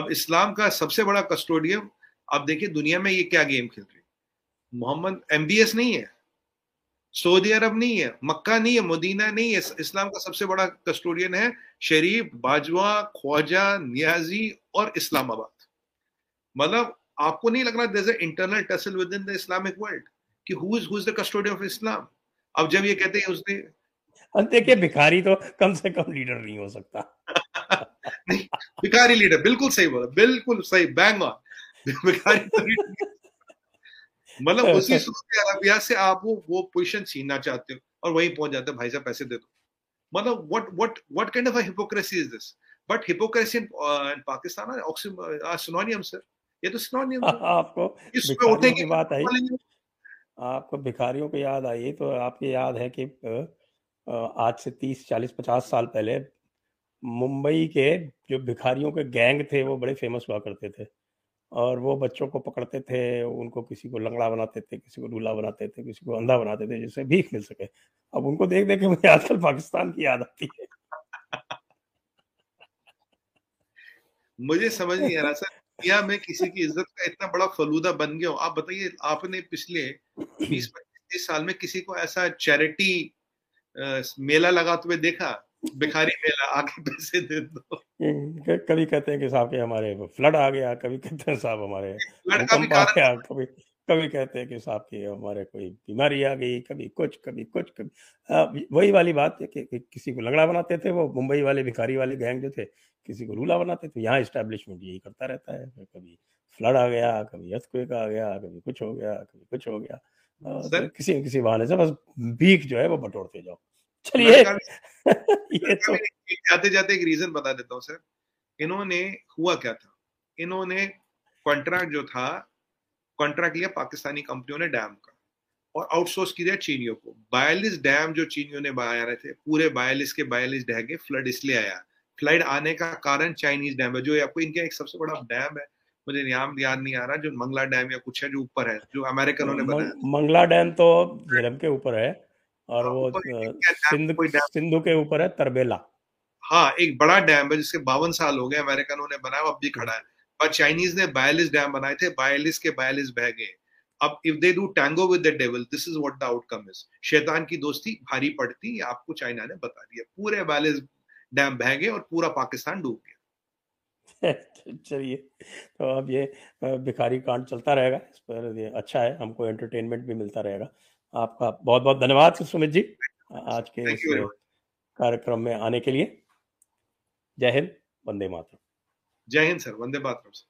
अब इस्लाम का सबसे बड़ा कस्टोडियम, अब देखिए दुनिया में ये क्या गेम खेल रही है। मोहम्मद एमबीएस नहीं है, सऊदी अरब नहीं है, मक्का नहीं है, मदीना नहीं है। इस्लाम का सबसे बड़ा कस्टोडियन है शरीफ, बाजवा, ख्वाजा, नियाजी और इस्लामाबाद। मतलब आपको नहीं लग रहा there is a internal tussle with in the Islamic world कि who is who is the custodian of Islam. अब जब ये कहते हैं उसने देखिए भिखारी तो कम से कम लीडर नहीं हो सकता। नहीं, भिखारी लीडर, बिल्कुल सही बोला, बिल्कुल सही, बैंग ऑन, भिखारी तो लीडर। मतलब उसी सऊदी अरबिया से आप वो वो पोजीशन छीनना चाहते हो और वहीं पहुंच जाते हो, भाई साहब पैसे दे दो। मतलब what what what kind of a hypocrisy is this? But hypocrisy in Pakistan are synonym sir, ये तो सिनोनिम है। आपको इसमें उठने की बात आई, आपको भिखारियों को याद आई तो आपके याद है कि आज से तीस चालीस पचास साल पहले मुंबई के जो भिखारियों के गैंग थे वो बड़े फेमस हुआ करते थे और वो बच्चों को पकड़ते थे, उनको किसी को लंगड़ा बनाते थे, किसी को लूला बनाते थे, किसी को अंधा बनाते थे जिससे भीख मिल सके। अब उनको देख देख के मुझे आजकल पाकिस्तान की याद आती है। मुझे समझ नहीं आ रहा सर, या मैं किसी की इज्जत का इतना बड़ा फलूदा बन गया हूँ। आप बताइए, आपने पिछले बीस पच्चीस साल में किसी को ऐसा चैरिटी मेला लगाते हुए देखा? भिखारी मेला, आगे पैसे दे दो। कभी कहते हैं कि साहब के हमारे फ्लड आ गया, कभी कहते हैं साहब हमारे भूकंप आ गया, कभी कभी कहते हैं कि साहब की हमारे कोई बीमारी आ गई, कभी कुछ कभी कुछ कभी आ, वही वाली बात है कि, कि किसी को लंगड़ा बनाते थे वो मुंबई वाले भिखारी वाले गैंग जो थे, किसी को लूला बनाते थे। यहाँ एस्टेब्लिशमेंट यही करता रहता है, कभी फ्लड आ गया, कभी अर्थक्वेक आ गया, कभी कुछ हो गया, कभी कुछ हो गया, तो किसी किसी बहाने से बस भीख जो है वो बटोरते जाओ। चलिए ये तो जाते जाते एक रीजन बता देता हूँ सर। इन्होंने हुआ क्या था, इन्होंने कॉन्ट्रैक्ट जो था, कॉन्ट्रैक्ट लिया पाकिस्तानी कंपनियों ने डैम का और आउटसोर्स किया चीनियों को। बयालीस डैम जो चीनियों ने बनाया रहे थे, पूरे बयालीस के बयालीस ढह गए। फ्लड इसलिए आया, फ्लड आने का कारण चाइनीज डैम है जो आपको, इनके एक सबसे बड़ा डैम है, मुझे नाम याद नहीं आ रहा, जो मंगला डैम या कुछ है जो ऊपर है, जो अमेरिकनों ने बनाया। मंगला डैम तो झेलम के ऊपर है और वो सिंध सिंधु के ऊपर है तरबेला। हाँ, एक बड़ा डैम है जिसके बावन साल हो गए अमेरिकनों ने बनाया, अब भी खड़ा है। और चाइनीज ने बयालीस डैम बनाए थे, बयालीस के बयालीस बह गए। अब if they do tango with the devil, this is what the outcome is. शैतान की दोस्ती भारी पड़ती, आपको चाइना ने बता दिया, पूरे बैलेंस डैम बह गए और पूरा पाकिस्तान डूब गया. चलिए, तो अब ये भिखारी कांड चलता रहेगा, इस पर ये अच्छा है, हमको एंटरटेनमेंट भी मिलता रहेगा. आपका बहुत बहुत धन्यवाद सुमित जी आज के इस कार्यक्रम में आने के लिए. जय हिंद, वंदे मातरम. जय हिंद सर, वंदे मातरम.